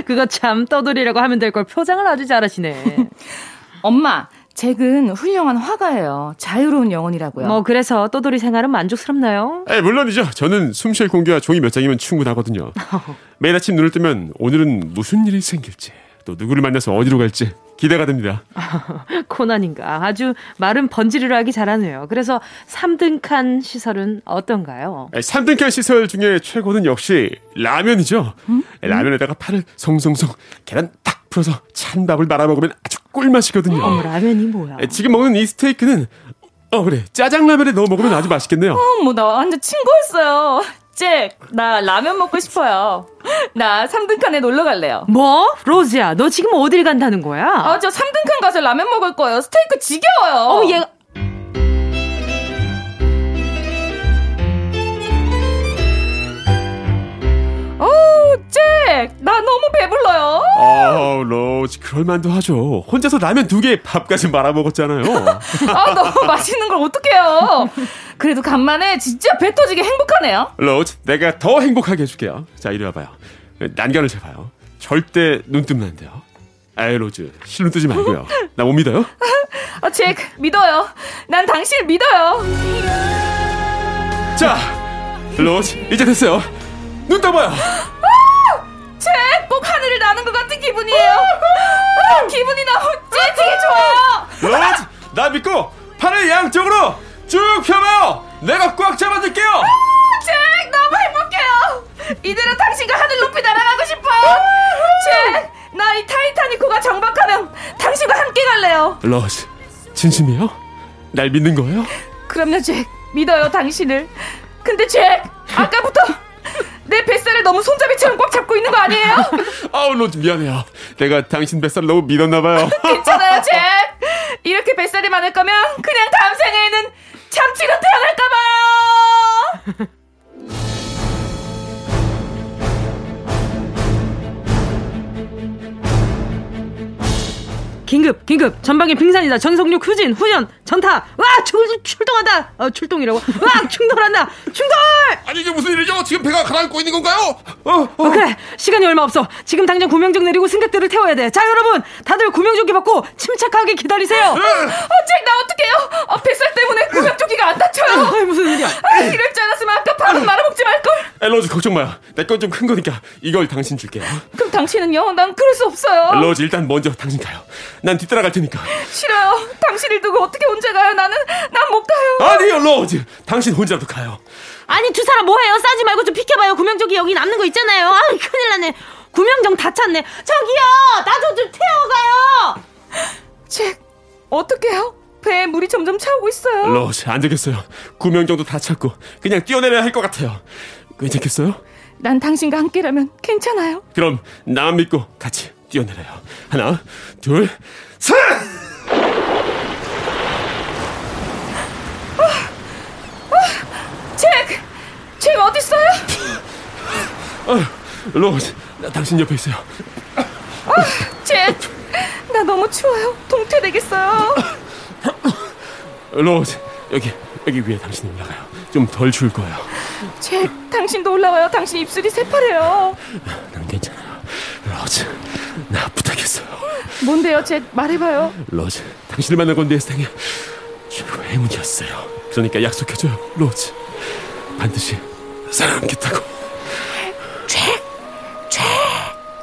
그거 참 떠돌이라고 하면 될 걸 포장을 아주 잘하시네. 엄마. 잭은 훌륭한 화가예요. 자유로운 영혼이라고요. 그래서 떠돌이 생활은 만족스럽나요? 물론이죠. 저는 숨쉴 공기와 종이 몇 장이면 충분하거든요. 매일 아침 눈을 뜨면 오늘은 무슨 일이 생길지, 또 누구를 만나서 어디로 갈지 기대가 됩니다. 코난인가 아주 말은 번지르르 하기 잘하네요. 그래서 3등칸 시설은 어떤가요? 3등칸 시설 중에 최고는 역시 라면이죠. 라면에다가 파를 송송송 계란 딱 풀어서 찬 밥을 말아 먹으면 아주 꿀맛이거든요. 라면이 뭐야? 지금 먹는 이 스테이크는 그래 짜장라면에 넣어 먹으면 아주 맛있겠네요. 어머 나 완전 친구였어요. 잭, 나 라면 먹고 싶어요. 나 3등칸에 놀러 갈래요. 뭐? 로지야, 너 지금 어딜 간다는 거야? 저 3등칸 가서 라면 먹을 거예요. 스테이크 지겨워요. 얘. 잭, 나 너무 배불러요. 로지, 그럴만도 하죠. 혼자서 라면 2개에 밥까지 말아먹었잖아요. 너무 맛있는 걸 어떡해요. 그래도 간만에 진짜 배 터지게 행복하네요. 로지, 내가 더 행복하게 해줄게요. 자, 이리 와봐요. 난간을 재봐요. 절대 눈 뜨면 안 돼요. 아이, 로즈, 실눈 뜨지 말고요. 나 못 믿어요? 잭, 믿어요. 난 당신을 믿어요. 자, 로지, 이제 됐어요. 눈 떠봐요. 쟤 꼭 하늘을 나는 것 같은 기분이에요. 기분이 너무 찌지게 좋아요. 로즈, 나 믿고 팔을 양쪽으로 쭉 펴봐요. 내가 꽉 잡아줄게요. 쟤 너무 행복해요. 이대로 당신과 하늘 높이 날아가고 싶어요. 쟤 나 이 타이타닉호가 정박하면 당신과 함께 갈래요. 로즈, 진심이에요? 날 믿는 거예요? 그럼요, 쟤 믿어요 당신을. 근데 쟤 아까부터 내 뱃살을 너무 손잡이처럼 꽉 잡고 있는 거 아니에요? 로즈, 미안해요. 내가 당신 뱃살 너무 믿었나 봐요. 괜찮아요, 잭. 이렇게 뱃살이 많을 거면 그냥 다음 생에는 참치로 태어날까 봐요. 긴급 전방에 빙산이다. 전속력 후진 후연 전타. 출동한다. 출동이라고. 충돌한다. 충돌. 아니 이게 무슨 일이죠? 지금 배가 가라앉고 있는 건가요? 그래, 시간이 얼마 없어. 지금 당장 구명정 내리고 승객들을 태워야 돼. 자, 여러분 다들 구명조끼 받고 침착하게 기다리세요. 잭, 나 어떡해요? 뱃살 때문에 구명조끼가 안 다쳐요. 무슨 일이야? 이럴 줄 알았으면 아까 밥은 말아먹지 말걸. 로즈, 걱정 마요. 내 건 좀 큰 거니까 이걸 당신 줄게요. 그럼 당신은요? 난 그럴 수 없어요. 로즈, 일단 먼저 당신 가요. 난 뒤따라 갈 테니까. 싫어요. 당신을 두고 어떻게 혼자 가요? 난 못 가요. 아니요, 로즈. 당신 혼자도 가요. 아니, 두 사람 뭐해요? 싸지 말고 좀 비켜봐요. 구명조끼 여기 남는 거 있잖아요. 큰일 났네. 구명정 다 찼네. 저기요, 나 좀 태워가요. 잭, 어떡해요? 배에 물이 점점 차오고 있어요. 로즈, 안 되겠어요. 구명정도 다 찼고 그냥 뛰어내려야 할 것 같아요. 괜찮겠어요? 난 당신과 함께라면 괜찮아요. 그럼 나만 믿고 같이 뛰어내려요. 하나, 둘, 셋! 잭 어딨어요? 로즈, 나 당신 옆에 있어요. 잭, 나 너무 추워요. 동태되겠어요. 로즈, 여기 위에 당신 올라가요. 좀 덜 추울 거예요. 잭, 당신도 올라와요. 당신 입술이 새파래요. 난 괜찮아요. 로즈, 나 부탁했어요. 뭔데요, 잭? 말해봐요. 로즈, 당신을 만난 건 내 생에 최고의 행운이었어요. 그러니까 약속해줘요, 로즈. 반드시 사랑하겠다고. 잭,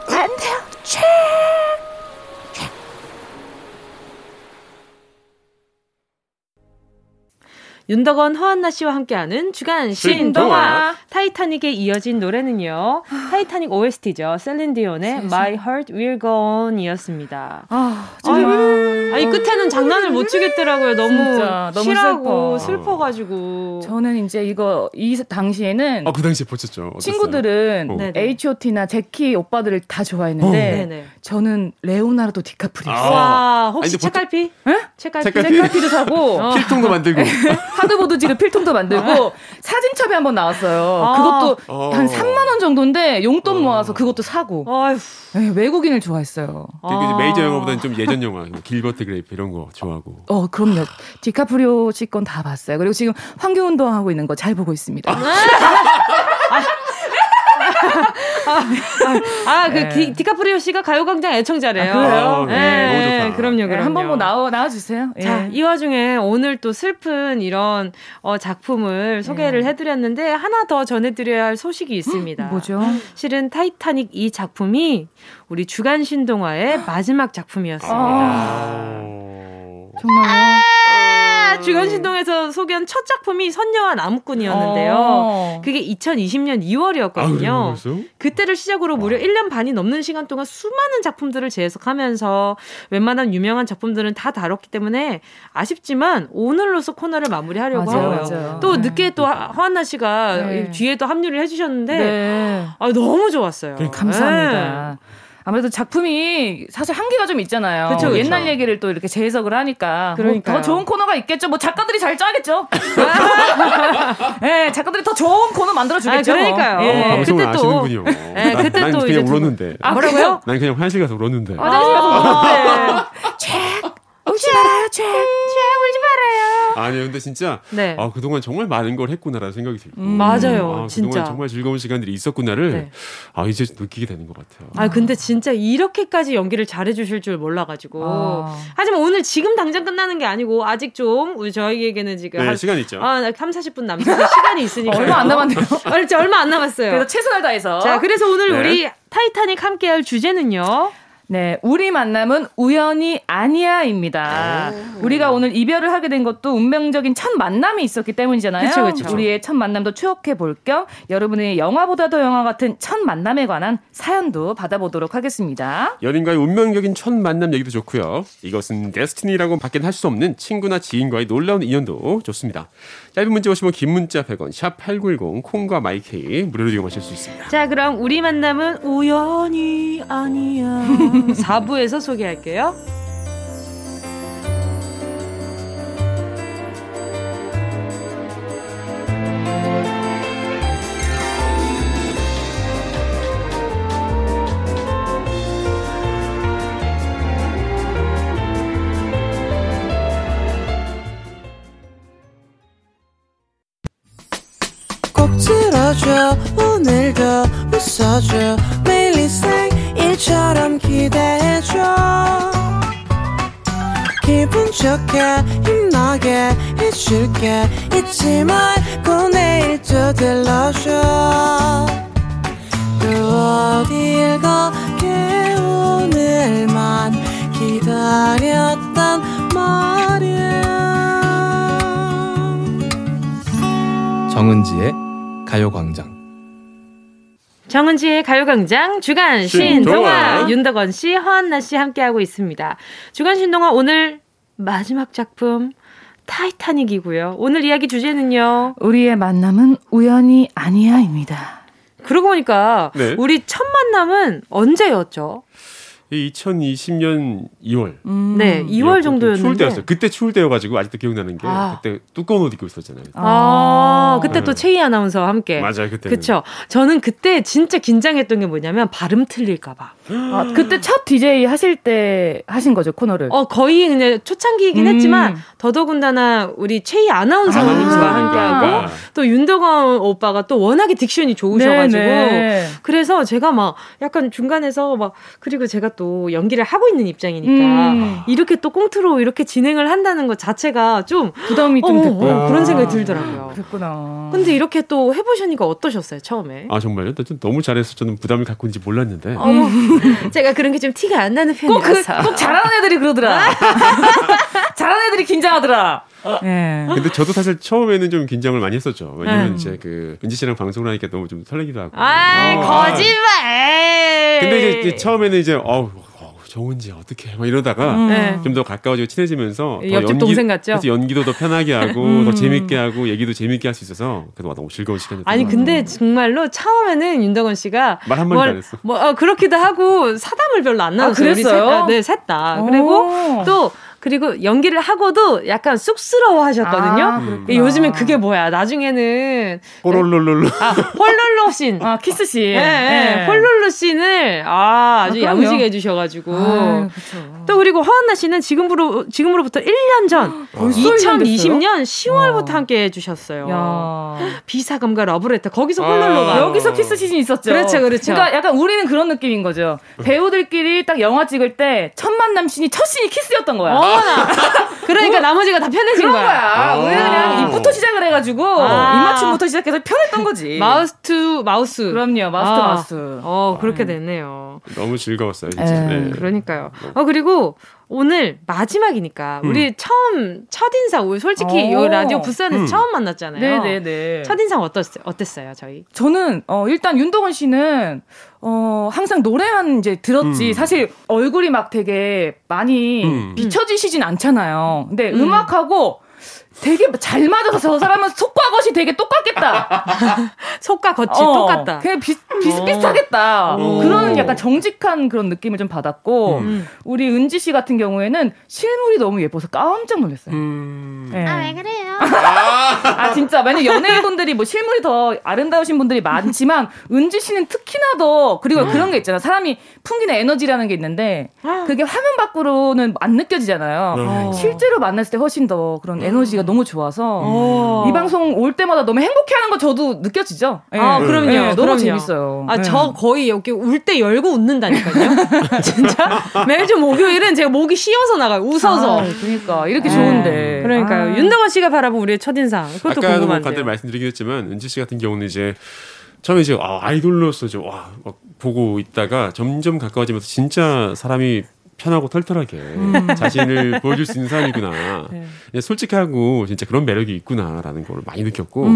안 돼요, 잭. 윤덕원, 허한나 씨와 함께하는 주간 신동화. 타이타닉에 이어진 노래는요, 타이타닉 OST죠. 셀린 디온의 My Heart Will Go On 이었습니다. 아이 끝에는 장난을 못 치겠더라고요. 너무 싫어하고 슬퍼가지고. 저는 이제 이 당시에는 그 당시에 보셨죠? 친구들은 H.O.T나 제키 오빠들을 다 좋아했는데 저는 레오나르도 디카프리오. 혹시 책갈피? 책갈피도 사고 필통도 만들고 하드보드지로 필통도 만들고 사진첩이 한번 나왔어요. 그것도 한 3만 원 정도인데 용돈 모아서 그것도 사고. 외국인을 좋아했어요. 메이저 영화보다는 좀 예전 영화, 길버트 그레이프 이런 거 좋아하고. 그럼요. 디카프리오 씨 건 다 봤어요. 그리고 지금 환경 운동하고 있는 거 잘 보고 있습니다. 디카프리오 씨가 가요광장 애청자래요. 아, 그래요? 네, 네, 너무 좋다. 그럼요. 네, 한번 뭐 나와주세요. 예. 자, 이 와중에 오늘 또 슬픈 이런 작품을 소개를 해드렸는데 하나 더 전해드려야 할 소식이 있습니다. 뭐죠? 실은 타이타닉 이 작품이 우리 주간 신동화의 마지막 작품이었습니다. 정말요? 주간신동에서 소개한 첫 작품이 선녀와 나무꾼이었는데요. 그게 2020년 2월이었거든요. 그때를 시작으로 무려 1년 반이 넘는 시간 동안 수많은 작품들을 재해석하면서 웬만한 유명한 작품들은 다 다뤘기 때문에 아쉽지만 오늘로서 코너를 마무리하려고 하고요. 또 늦게 또 허한나 씨가 뒤에 또 합류를 해주셨는데 아, 너무 좋았어요. 감사합니다. 네. 아무래도 작품이 사실 한계가 좀 있잖아요. 그쵸. 옛날 얘기를 또 이렇게 재해석을 하니까 뭐 더 좋은 코너가 있겠죠. 뭐 작가들이 잘 짜겠죠. 네, 작가들이 더 좋은 코너 만들어주겠죠. 아, 그러니까요. 예. 방송을 그때 또 아시는군요. 예, 그때 난 또 그냥 이제 울었는데. 아, 뭐라고요? 난 그냥 화장실 가서 울었는데. 화장실 가서 울었는데. 울지 말아요, 죄. 울지 말아요. 아니, 근데 진짜 아, 그동안 정말 많은 걸 했구나라는 생각이 들고. 맞아요. 아, 진짜. 그동안 정말 즐거운 시간들이 있었구나를 아, 이제 느끼게 되는 것 같아요. 아, 근데 진짜 이렇게까지 연기를 잘해주실 줄 몰라가지고. 하지만 오늘 지금 당장 끝나는 게 아니고 아직 좀 우리 저희에게는 지금 시간 있죠. 30-40분 남짓 시간이 있으니까. 얼마 안 남았네요. 얼마 안 남았어요. 그래서 최선을 다해서. 자, 그래서 오늘 우리 타이타닉 함께할 주제는요. 네, 우리 만남은 우연이 아니야입니다. 우리가 오늘 이별을 하게 된 것도 운명적인 첫 만남이 있었기 때문이잖아요. 그쵸, 그쵸. 우리의 첫 만남도 추억해볼 겸 여러분의 영화보다 더 영화 같은 첫 만남에 관한 사연도 받아보도록 하겠습니다. 연인과의 운명적인 첫 만남 얘기도 좋고요. 이것은 데스티니라고 밖엔 할 수 없는 친구나 지인과의 놀라운 인연도 좋습니다. 짧은 문자 오시면 긴 문자 100원 샵 8910 콩과 마이케이 무료로 이용하실 수 있습니다. 자, 그럼 우리 만남은 우연이 아니야 4부에서 소개할게요. 꼭 들어줘. 오늘도 웃어줘. 매일 인생 일처럼 기대해줘. 기분 좋게 힘나게 해줄게. 잊지 말고 내일 또 들러줘. 또 어딜 가게 오늘만 기다렸단 말이야. 정은지의 가요광장. 정은지의 가요광장 주간 신동화 윤덕원 씨, 허한나 씨 함께하고 있습니다. 주간 신동화 오늘 마지막 작품 타이타닉이고요. 오늘 이야기 주제는요. 우리의 만남은 우연이 아니야입니다. 그러고 보니까 우리 첫 만남은 언제였죠? 2020년 2월. 네, 2월 정도였는데. 추울 때였어요. 그때 추울 때여가지고 아직도 기억나는 게 그때 두꺼운 옷 입고 있었잖아요. 그때 또 최희 아나운서와 함께. 맞아요, 그때. 그렇죠. 저는 그때 진짜 긴장했던 게 뭐냐면 발음 틀릴까 봐. 그때 첫 DJ 하실 때 하신 거죠, 코너를. 거의 그냥 초창기이긴 했지만 더더군다나 우리 최희 아나운서님과 함께하고 또 윤덕원 오빠가 또 워낙에 딕션이 좋으셔가지고 그래서 제가 막 약간 중간에서 막 그리고 제가 또 연기를 하고 있는 입장이니까 이렇게 또 꽁트로 이렇게 진행을 한다는 것 자체가 좀 부담이 좀 됐고 그런 생각이 들더라고요. 그랬구나. 근데 이렇게 또 해보시니까 어떠셨어요 처음에? 아 정말요? 너무 잘해서 저는 부담을 갖고 있는지 몰랐는데 제가 그런 게 좀 티가 안 나는 편이라서 꼭 잘하는 애들이 그러더라. 잘하는 애들이 긴장하더라. 근데 저도 사실 처음에는 좀 긴장을 많이 했었죠. 왜냐면 이제 그 은지 씨랑 방송을 하니까 너무 좀 설레기도 하고. 거짓말. 근데 이제 처음에는 이제 정은지 어떻게 막 이러다가 좀 더 가까워지고 친해지면서 더 옆집 동생 같죠? 그래서 연기도 더 편하게 하고 더 재밌게 하고 얘기도 재밌게 할 수 있어서 그래도 너무 즐거운 시간이었던 것 같아요. 근데 정말로 처음에는 윤덕원 씨가 말 한마디도 안 했어. 그렇기도 하고 사담을 별로 안 나눴어요. 그랬어요? 네, 셋 다. 그리고 또 그리고 연기를 하고도 약간 쑥스러워 하셨거든요. 요즘엔 그게 뭐야. 나중에는 홀룰룰루. 홀룰루 씬. 아, 키스 씬. 예, 예. 홀룰루 씬을 아주 야무지게 해주셔가지고. 아, 또 그리고 허한나 씨는 지금으로부터 1년 전 2020년 10월부터 함께 해주셨어요. 비사금과 러브레터. 거기서 홀룰루가. 여기서 키스 씬이 있었죠. 그렇죠, 그렇죠. 그러니까 약간 우리는 그런 느낌인 거죠. 배우들끼리 딱 영화 찍을 때 첫 만남 씬이 첫 씬이 키스였던 거야. 그러니까 나머지가 다 편해진 거야. 우리는 그냥 입부터 시작을 해가지고 입맞춤부터 시작해서 편했던 거지. 마우스 투 마우스. 그럼요, 마우스 투 마우스. 그렇게 됐네요. 너무 즐거웠어요, 진짜. 네. 그러니까요. 그리고 오늘 마지막이니까 우리 첫인상 우리 솔직히 이 라디오 부산에서 처음 만났잖아요. 네네네. 첫인상 어땠어요 저희? 저는 일단 윤덕원 씨는 항상 노래만 이제 들었지 사실 얼굴이 막 되게 많이 비춰지시진 않잖아요. 근데 음악하고 되게 잘 맞아서 저 사람은 속과 겉이 되게 똑같겠다. 속과 겉이 똑같다. 그냥 비슷비슷하겠다. 그런 약간 정직한 그런 느낌을 좀 받았고 우리 은지 씨 같은 경우에는 실물이 너무 예뻐서 깜짝 놀랐어요. 네. 아, 왜 그래요? 아 진짜 만약 연예인분들이 뭐 실물이 더 아름다우신 분들이 많지만 은지 씨는 특히나 더 그리고 그런 게 있잖아. 사람이 풍기는 에너지라는 게 있는데 그게 화면 밖으로는 안 느껴지잖아요. 실제로 만났을 때 훨씬 더 그런 에너지가 너무 좋아서 이 방송 올 때마다 너무 행복해하는 거 저도 느껴지죠. 네. 아 그럼요. 네, 너무 그럼요. 재밌어요. 아 저 거의 여기 울 때 열고 웃는다니까요. 진짜 매주 목요일은 제가 목이 쉬어서 나가요. 웃어서. 그러니까 이렇게 좋은데. 그러니까요. 윤덕원 씨가 바라본 우리의 첫인상. 그것도 궁금한데요. 아까도 간단히 말씀드리긴 했지만 은지 씨 같은 경우는 이제 처음에 이제 아이돌로서 이제 막 보고 있다가 점점 가까워지면서 진짜 사람이 편하고 털털하게 자신을 보여줄 수 있는 사람이구나. 네. 솔직하고 진짜 그런 매력이 있구나라는 걸 많이 느꼈고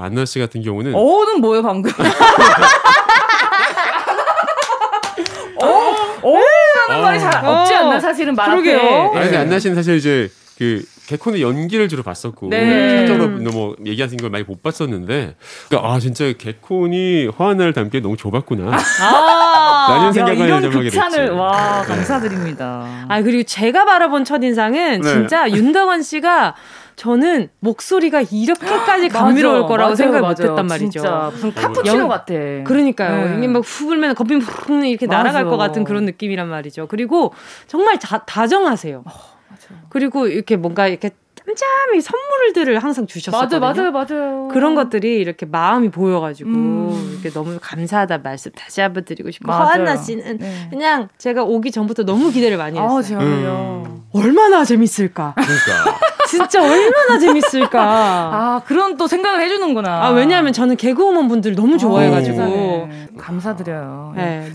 안나 씨 같은 경우는 어는 뭐예요 방금? 어라는 말이 잘 없지 않나 사실은 말할게요. 아니 안나 씨는 사실 이제 그 개콘의 연기를 주로 봤었고 실제로 뭐 얘기하신 걸 많이 못 봤었는데 그러니까 진짜 개콘이 허한나를 닮기에 너무 좁았구나. 라는 생각을 이런 극찬을 와 감사드립니다. 아 그리고 제가 바라본 첫인상은 진짜 윤덕원 씨가 저는 목소리가 이렇게까지 감미로울 거라고 생각을 못했단 말이죠. 진짜 무슨 카푸치노 같아. 그러니까요. 이게 막 훅불면 커피 훅 이렇게 날아갈 것 같은 그런 느낌이란 말이죠. 그리고 정말 다정하세요. 그리고 이렇게 뭔가 이렇게 짬짬이 선물들을 항상 주셨었거든요. 맞아요. 그런 것들이 이렇게 마음이 보여가지고 이렇게 너무 감사하다 말씀 다시 한번 드리고 싶고 허한나 씨는 그냥 제가 오기 전부터 너무 기대를 많이 했어요. 얼마나 재밌을까. 그러니까. 진짜 얼마나 재밌을까. 그런 또 생각을 해주는구나. 왜냐하면 저는 개그우먼 분들 너무 좋아해가지고 감사드려요. 네.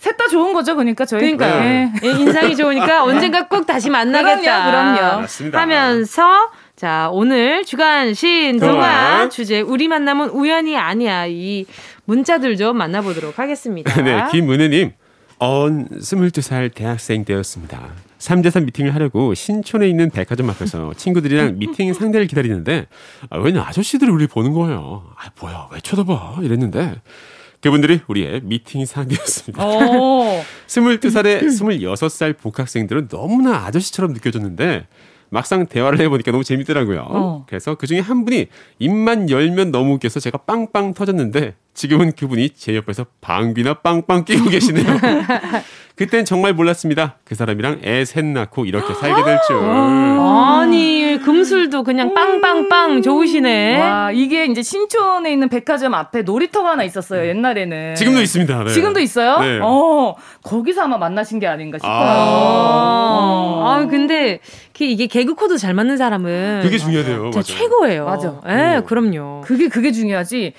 셋 다 좋은 거죠, 그러니까 저희. 그러니까요. 네. 인상이 좋으니까 언젠가 꼭 다시 만나겠다. 그럼요. 맞습니다. 하면서 자 오늘 주간 신동안 주제 우리 만남은 우연이 아니야 이 문자들 좀 만나보도록 하겠습니다. 네, 김은혜님. 22살 대학생 되었습니다. 3대3 미팅을 하려고 신촌에 있는 백화점 앞에서 친구들이랑 미팅 상대를 기다리는데 웬 아저씨들이 우리 보는 거예요. 뭐야 왜 쳐다봐 이랬는데 그분들이 우리의 미팅 상대였습니다. 22살에 26살 복학생들은 너무나 아저씨처럼 느껴졌는데 막상 대화를 해보니까 너무 재밌더라고요. 그래서 그중에 한 분이 입만 열면 너무 웃겨서 제가 빵빵 터졌는데 지금은 그분이 제 옆에서 방귀나 빵빵 끼고 계시네요. 그땐 정말 몰랐습니다. 그 사람이랑 애 셋 낳고 이렇게 살게 될 줄. 아니 금술도 그냥 빵빵빵 좋으시네. 와 이게 이제 신촌에 있는 백화점 앞에 놀이터가 하나 있었어요. 옛날에는. 지금도 있습니다. 네. 지금도 있어요? 네. 거기서 아마 만나신 게 아닌가 싶어요. 근데 이게 개그 코드 잘 맞는 사람은 그게 중요해요. 진짜 최고예요. 맞아. 네, 그럼요. 그게 중요하지.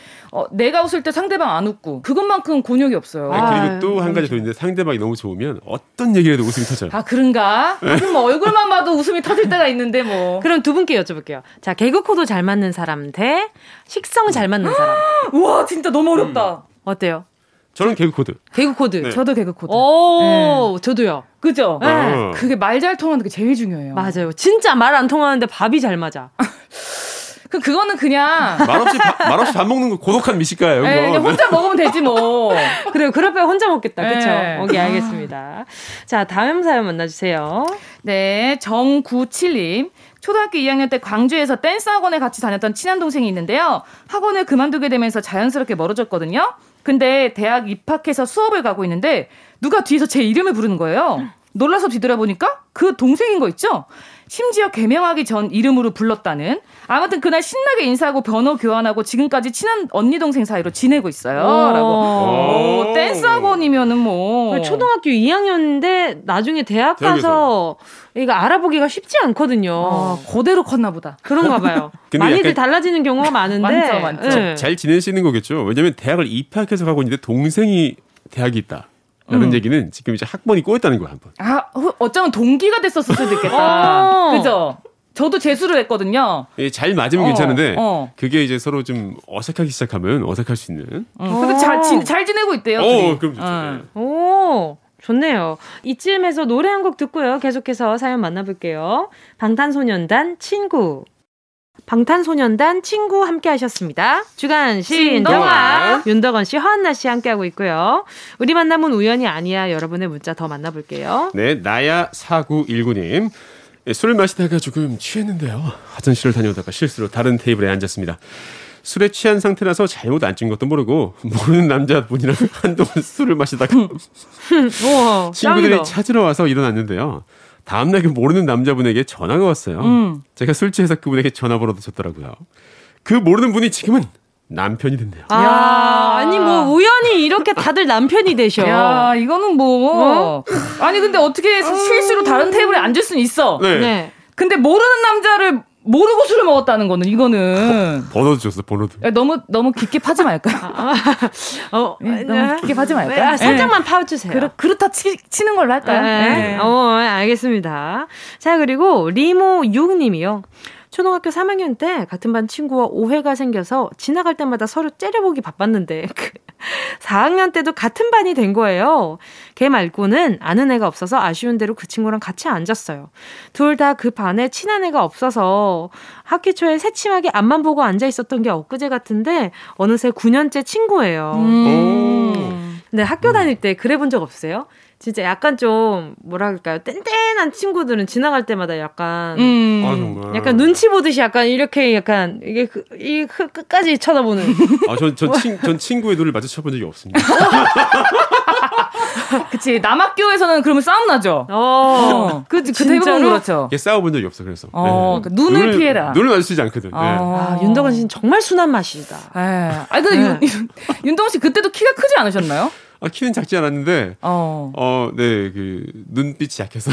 내가 웃을 때 상대방 안 웃고 그것만큼 곤욕이 없어요. 그리고 또 한 가지 더 있는데 상대방이 너무 좋으면 어떤 얘기를 해도 웃음이 터져요. 그런가? 요즘 얼굴만 봐도 웃음이 터질 때가 있는데 뭐. 그럼 두 분께 여쭤볼게요. 자 개그 코드 잘 맞는 사람 대 식성 잘 맞는 사람. 우와 진짜 너무 어렵다. 어때요? 저는 개그 코드. 네. 저도 개그 코드. 저도요. 그죠? 네. 그게 말 잘 통하는 게 제일 중요해요. 맞아요. 진짜 말 안 통하는데 밥이 잘 맞아. 그거는 그냥 말없이 밥 먹는 거 고독한 미식가예요. 그냥 혼자 먹으면 되지 뭐. 그래요. 그럴 바에 혼자 먹겠다. 그렇죠. 오케이, 알겠습니다. 자, 다음 사연 만나주세요. 네, 정구칠님. 초등학교 2학년 때 광주에서 댄스 학원에 같이 다녔던 친한 동생이 있는데요. 학원을 그만두게 되면서 자연스럽게 멀어졌거든요. 근데 대학 입학해서 수업을 가고 있는데 누가 뒤에서 제 이름을 부르는 거예요. 놀라서 뒤돌아보니까 그 동생인 거 있죠? 심지어 개명하기 전 이름으로 불렀다는. 아무튼 그날 신나게 인사하고 번호 교환하고 지금까지 친한 언니 동생 사이로 지내고 있어요. 라고. 오, 댄스 학원이면은 뭐. 초등학교 2학년인데 나중에 대학 가서 이거 알아보기가 쉽지 않거든요. 그대로 컸나 보다. 그런가 봐요. 많이들 달라지는 경우가 많은데. 많죠, 많죠. 네. 잘 지내시는 거겠죠. 왜냐면 대학을 입학해서 가고 있는데 동생이 대학이 있다. 라는 얘기는 지금 이제 학번이 꼬였다는 거야, 한 번. 아, 어쩌면 동기가 됐었을 수도 있겠다. 그죠? 저도 재수를 했거든요. 예, 잘 맞으면 괜찮은데 그게 이제 서로 좀 어색하기 시작하면 어색할 수 있는. 근데 잘 지내고 있대요. 그럼 좋죠. 좋네요. 이쯤에서 노래 한 곡 듣고요. 계속해서 사연 만나볼게요. 방탄소년단 친구 함께 하셨습니다. 주간 신동아 윤덕원 씨, 허한나 씨 함께하고 있고요. 우리 만남은 우연이 아니야. 여러분의 문자 더 만나볼게요. 네, 나야 4919님. 술을 마시다가 조금 취했는데요. 화장실을 다녀오다가 실수로 다른 테이블에 앉았습니다. 술에 취한 상태라서 잘못 앉은 것도 모르고 모르는 남자분이랑 한동안 술을 마시다가 우와, 친구들이 찾으러 와서 일어났는데요. 다음날 그 모르는 남자분에게 전화가 왔어요. 제가 술 취해서 그분에게 전화번호도 줬더라고요. 그 모르는 분이 지금은 남편이 된대요. 아니 뭐 우연히 이렇게 다들 남편이 되셔. 야, 이거는 뭐 아니 근데 어떻게 실수로 다른 테이블에 앉을 수는 있어. 네. 근데 모르는 남자를 모르고 술을 먹었다는 거는 이거는 번호도 줬어. 번호도. 야, 너무 깊게 파지 말까요? 너무 깊게 파지 말까요? 살짝만 파주세요. 그렇다 치는 걸로 할까요? 네. 알겠습니다. 자, 그리고 리모6님이요. 초등학교 3학년 때 같은 반 친구와 오해가 생겨서 지나갈 때마다 서로 째려보기 바빴는데 4학년 때도 같은 반이 된 거예요. 걔 말고는 아는 애가 없어서 아쉬운 대로 그 친구랑 같이 앉았어요. 둘 다 그 반에 친한 애가 없어서 학기 초에 새침하게 앞만 보고 앉아 있었던 게 엊그제 같은데 어느새 9년째 친구예요. 근데 학교 다닐 때 그래 본 적 없으세요? 진짜 약간 좀 뭐라 그럴까요? 뗀뗀한 친구들은 지나갈 때마다 약간 약간 눈치 보듯이 약간 이렇게 약간 이게 이 끝까지 쳐다보는. 전 친구의 눈을 마주쳐 본 적이 없습니다. 그치, 남학교에서는 그러면 싸움 나죠. 그 대부분 그렇죠. 싸워본 적이 없어. 그래서 네. 눈을 피해라. 눈을 마주치지 않거든. 윤덕원 씨는 정말 순한 맛이다. 근데 윤덕원 씨 그때도 키가 크지 않으셨나요? 키는 작지 않았는데, 네, 눈빛이 약해서.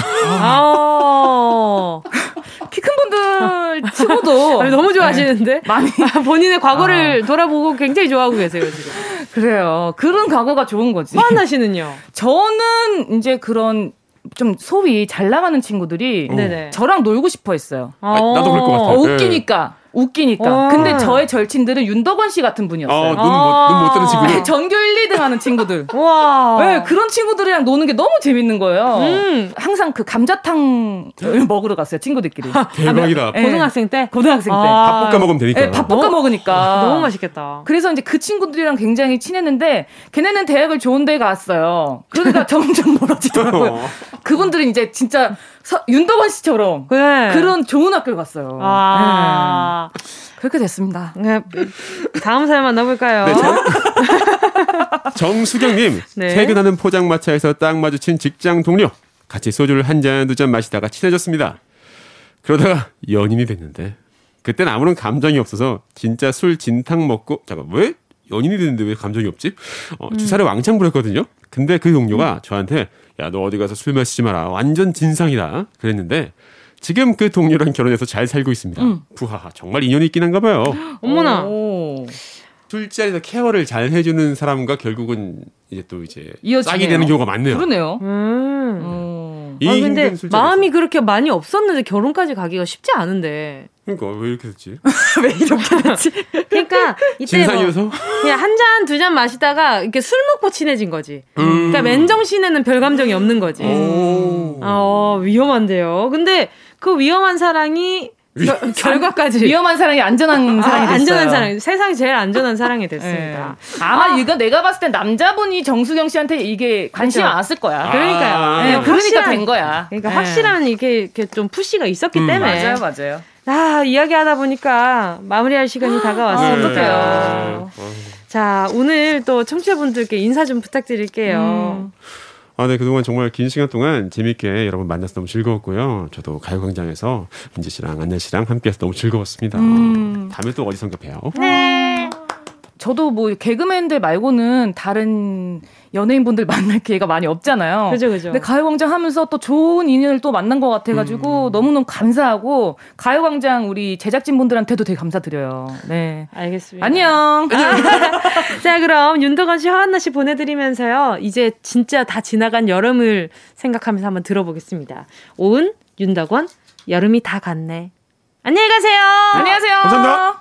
키 큰 분들 치고도. 너무 좋아하시는데? 네. 많이. 본인의 과거를 돌아보고 굉장히 좋아하고 계세요, 지금. 그래요. 그런 과거가 좋은 거지. 허한나 씨는요? 저는 이제 그런 좀 소위 잘 나가는 친구들이 저랑 놀고 싶어 했어요. 나도 그럴 것 같아요. 웃기니까. 네. 웃기니까. 근데 저의 절친들은 윤덕원 씨 같은 분이었어요. 눈 못 뜨는 친구들. 전교 1, 2등 하는 친구들. 와. 네, 그런 친구들이랑 노는 게 너무 재밌는 거예요. 항상 그 감자탕을 먹으러 갔어요, 친구들끼리. 대박이다. 고등학생 때? 고등학생 때. 밥 볶아 먹으면 되니까. 네, 밥 볶아 먹으니까. 너무 맛있겠다. 그래서 이제 그 친구들이랑 굉장히 친했는데, 걔네는 대학을 좋은 데 갔어요. 그러니까 점점 멀어지더라고요. 그분들은 이제 진짜 윤덕원 씨처럼 그런 좋은 학교를 갔어요. 그렇게 됐습니다. 네. 다음 사연 만나볼까요? 네, 정수경님. 네. 퇴근하는 포장마차에서 딱 마주친 직장 동료. 같이 소주를 한 잔, 두 잔 마시다가 친해졌습니다. 그러다가 연인이 됐는데 그땐 아무런 감정이 없어서 진짜 술 진탕 먹고 왜? 연인이 됐는데 왜 감정이 없지? 주사를 왕창 부렸거든요. 근데 그 동료가 저한테 야, 너 어디 가서 술 마시지 마라. 완전 진상이다. 그랬는데 지금 그 동료랑 결혼해서 잘 살고 있습니다. 부하하, 정말 인연이 있긴 한가 봐요. 어머나. 술자리에서 케어를 잘 해주는 사람과 결국은 이제 또 이제 짝이 되는 경우가 많네요. 그러네요. 근데 마음이 그렇게 많이 없었는데 결혼까지 가기가 쉽지 않은데. 그러니까 왜 이렇게 됐지? 왜 이렇게 됐지? 그러니까 이때 뭐 그냥 한 잔, 두 잔 마시다가 이렇게 술 먹고 친해진 거지. 그러니까 맨정신에는 별 감정이 없는 거지. 위험한데요. 근데 그 위험한 사랑이 결과까지 위험한 사랑이 안전한 사랑이 됐어요. 안전한 사랑, 세상이 제일 안전한 사랑이 됐습니다. 네. 아마 이거 내가 봤을 때 남자분이 정수경 씨한테 이게 관심이 많았을 거야. 그러니까요. 네, 그러니까 확실한, 된 거야. 그러니까 네. 확실한 이렇게 좀 푸시가 있었기 때문에. 맞아요, 맞아요. 아, 이야기하다 보니까 마무리할 시간이 다가왔어요. 어떡해요. 자, 오늘 또 청취자분들께 인사 좀 부탁드릴게요. 아, 네, 그동안 정말 긴 시간 동안 재밌게 여러분 만나서 너무 즐거웠고요. 저도 가요광장에서 은지 씨랑 안나 씨랑 함께해서 너무 즐거웠습니다. 다음에 또 어디선가 봬요. 네. 저도 뭐 개그맨들 말고는 다른 연예인분들 만날 기회가 많이 없잖아요. 그죠, 그죠. 근데 가요광장 하면서 또 좋은 인연을 또 만난 것 같아가지고 너무너무 감사하고 가요광장 우리 제작진분들한테도 되게 감사드려요. 네. 알겠습니다. 안녕. 자, 그럼 윤덕원 씨, 허한나 씨 보내드리면서요. 이제 진짜 다 지나간 여름을 생각하면서 한번 들어보겠습니다. 오은, 윤덕원, 여름이 다 갔네. 안녕히 가세요. 안녕하세요. 감사합니다.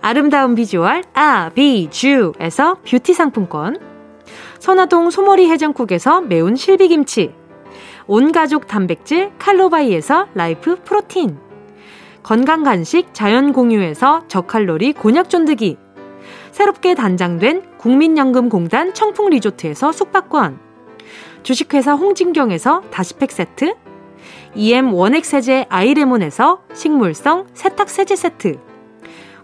아름다운 비주얼 아비쥬에서 뷰티 상품권, 선화동 소머리 해장국에서 매운 실비김치, 온가족 단백질 칼로바이에서 라이프 프로틴, 건강간식 자연공유에서 저칼로리 곤약쫀득이, 새롭게 단장된 국민연금공단 청풍리조트에서 숙박권, 주식회사 홍진경에서 다시팩 세트, EM 원액세제 아이레몬에서 식물성 세탁세제 세트,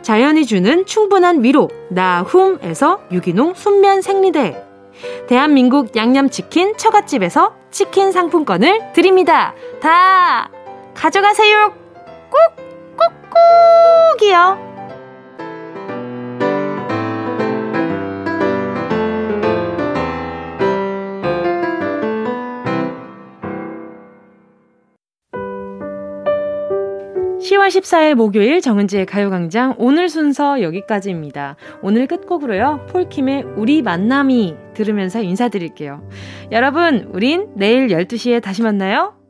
자연이 주는 충분한 위로 나훔에서 유기농 순면 생리대, 대한민국 양념치킨 처갓집에서 치킨 상품권을 드립니다. 다 가져가세요. 꼭꼭꼭이요. 월 14일 목요일 정은지의 가요광장 오늘 순서 여기까지입니다. 오늘 끝곡으로요, 폴킴의 우리 만남이 들으면서 인사드릴게요. 여러분, 우린 내일 12시에 다시 만나요.